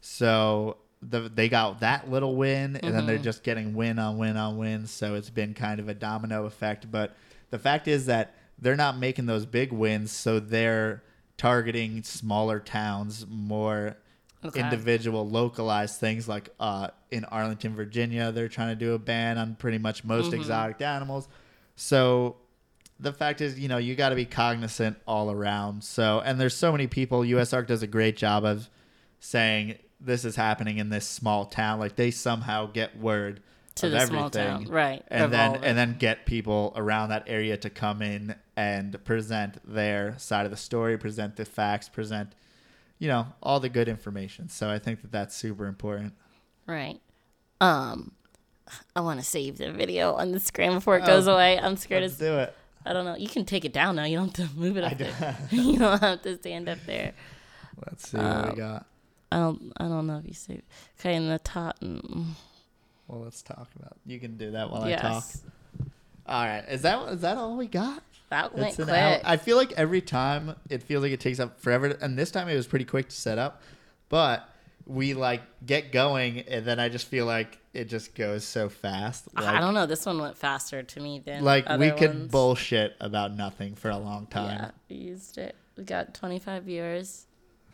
So they got that little win, and then they're just getting win on win on win. So it's been kind of a domino effect. But the fact is that they're not making those big wins, so they're targeting smaller towns, more individual, localized things. Like in Arlington, Virginia, they're trying to do a ban on pretty much most exotic animals. So the fact is, you got to be cognizant all around. So, and there's so many people. USARC does a great job of saying this is happening in this small town. Like, they somehow get word to the small town, right? And then get people around that area to come in and present their side of the story, present the facts, present, you know, all the good information. So I think that that's super important. Right. I want to save the video on the screen before it goes away. I'm scared. Let's do it. I don't know. You can take it down now. You don't have to move it up there. You don't have to stand up there. Let's see what we got. I don't know if you see. Okay, in the top. Well, let's talk about. You can do that while I talk. All right. Is that all we got? That went quick. I feel like every time it feels like it takes up forever, and this time it was pretty quick to set up, but we like get going, and then I just feel like it just goes so fast. Like, I don't know. This one went faster to me than like other ones. We could bullshit about nothing for a long time. Yeah, we used it. We got 25 viewers.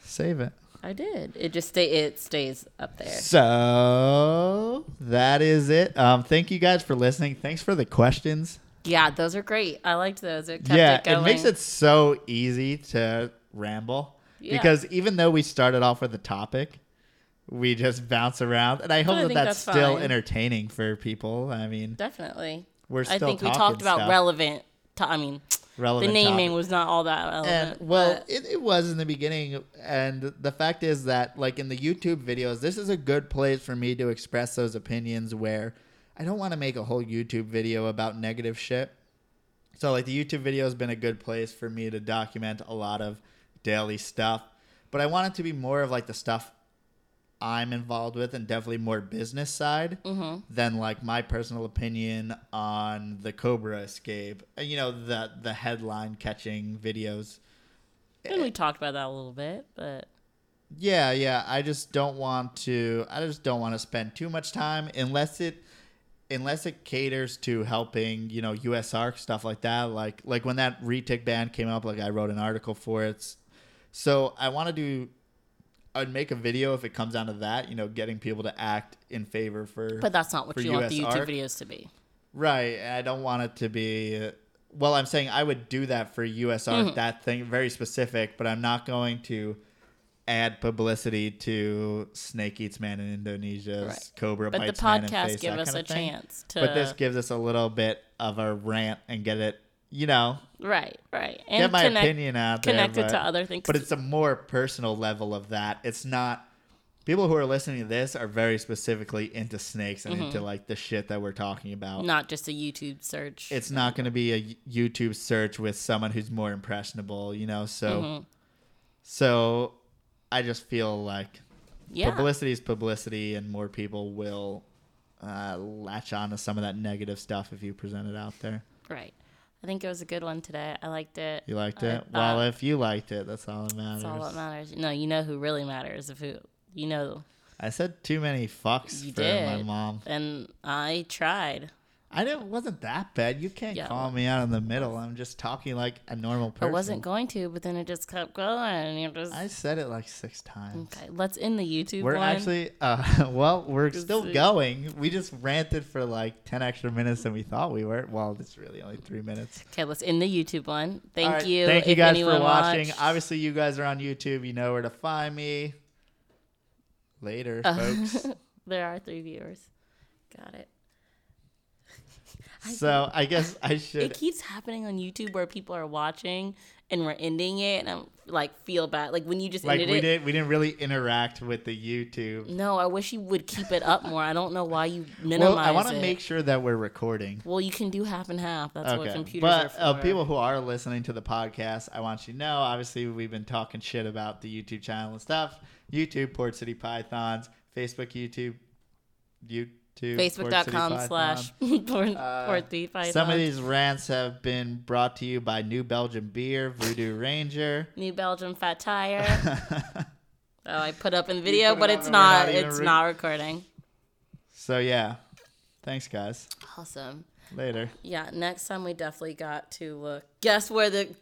Save it. I did. It just stays up there. So that is it. Thank you guys for listening. Thanks for the questions. Yeah, those are great. I liked those. It kept it going. It makes it so easy to ramble because even though we started off with a topic, we just bounce around, and I hope that's still fine. Entertaining for people. I mean, definitely. We're still. I think we talked about relevant. Relevant the naming topic was not all that relevant. And, well, it was in the beginning, and the fact is that, like in the YouTube videos, this is a good place for me to express those opinions where I don't want to make a whole YouTube video about negative shit. So, like, the YouTube video has been a good place for me to document a lot of daily stuff, but I want it to be more of like the stuff I'm involved with, and definitely more business side than like my personal opinion on the Cobra escape, you know, the headline catching videos. And we talked about that a little bit, but yeah. I just don't want to spend too much time unless it caters to helping, you know, USARK stuff like that. Like when that retic ban came up, like I wrote an article for it. So I want to do. I'd make a video if it comes down to that, you know, getting people to act in favor for. But that's not what you want the YouTube videos to be. Right. I don't want it to be. Well, I'm saying I would do that for USARK, that thing, very specific, but I'm not going to add publicity to Snake Eats Man in Indonesia, right. Cobra but Bites Man in Face. But the podcast gives us a chance to. But this gives us a little bit of a rant and get it. You know, right, and get my opinion out there, connected to other things. But it's a more personal level of that. It's not people who are listening to this are very specifically into snakes and into like the shit that we're talking about. Not just a YouTube search. It's not going to be a YouTube search with someone who's more impressionable. You know, so I just feel like publicity is publicity, and more people will latch on to some of that negative stuff if you present it out there. Right. I think it was a good one today. I liked it. You liked it? Well, if you liked it, that's all that matters. That's all that matters. No, you know who really matters. I said too many fucks you for did. My mom. And I tried. It wasn't that bad. You can't call me out in the middle. I'm just talking like a normal person. I wasn't going to, but then it just kept going. And I said it like 6 times. Okay, let's end the YouTube We're actually, we're still going. We just ranted for like 10 extra minutes than we thought we were. Well, it's really only 3 minutes. Okay, let's end the YouTube one. Thank you. Thank you guys for watching. Obviously, you guys are on YouTube. You know where to find me. Later, folks. There are 3 viewers. Got it. So I guess I should. It keeps happening on YouTube where people are watching and we're ending it, and I'm like feel bad. Like when you just ended it. We didn't really interact with the YouTube. No, I wish you would keep it up more. I don't know why you minimize it. Well, I want to make sure that we're recording. Well, you can do half and half. That's what computers are for. But people who are listening to the podcast, I want you to know, obviously we've been talking shit about the YouTube channel and stuff. YouTube, Port City Pythons, Facebook, YouTube, Facebook.com/PortCityPython. Some of these rants have been brought to you by New Belgium Beer, Voodoo Ranger, New Belgium Fat Tire. I put up in the video, but it's not recording. So yeah, thanks guys. Awesome. Later. Yeah, next time we definitely got to look. Guess where the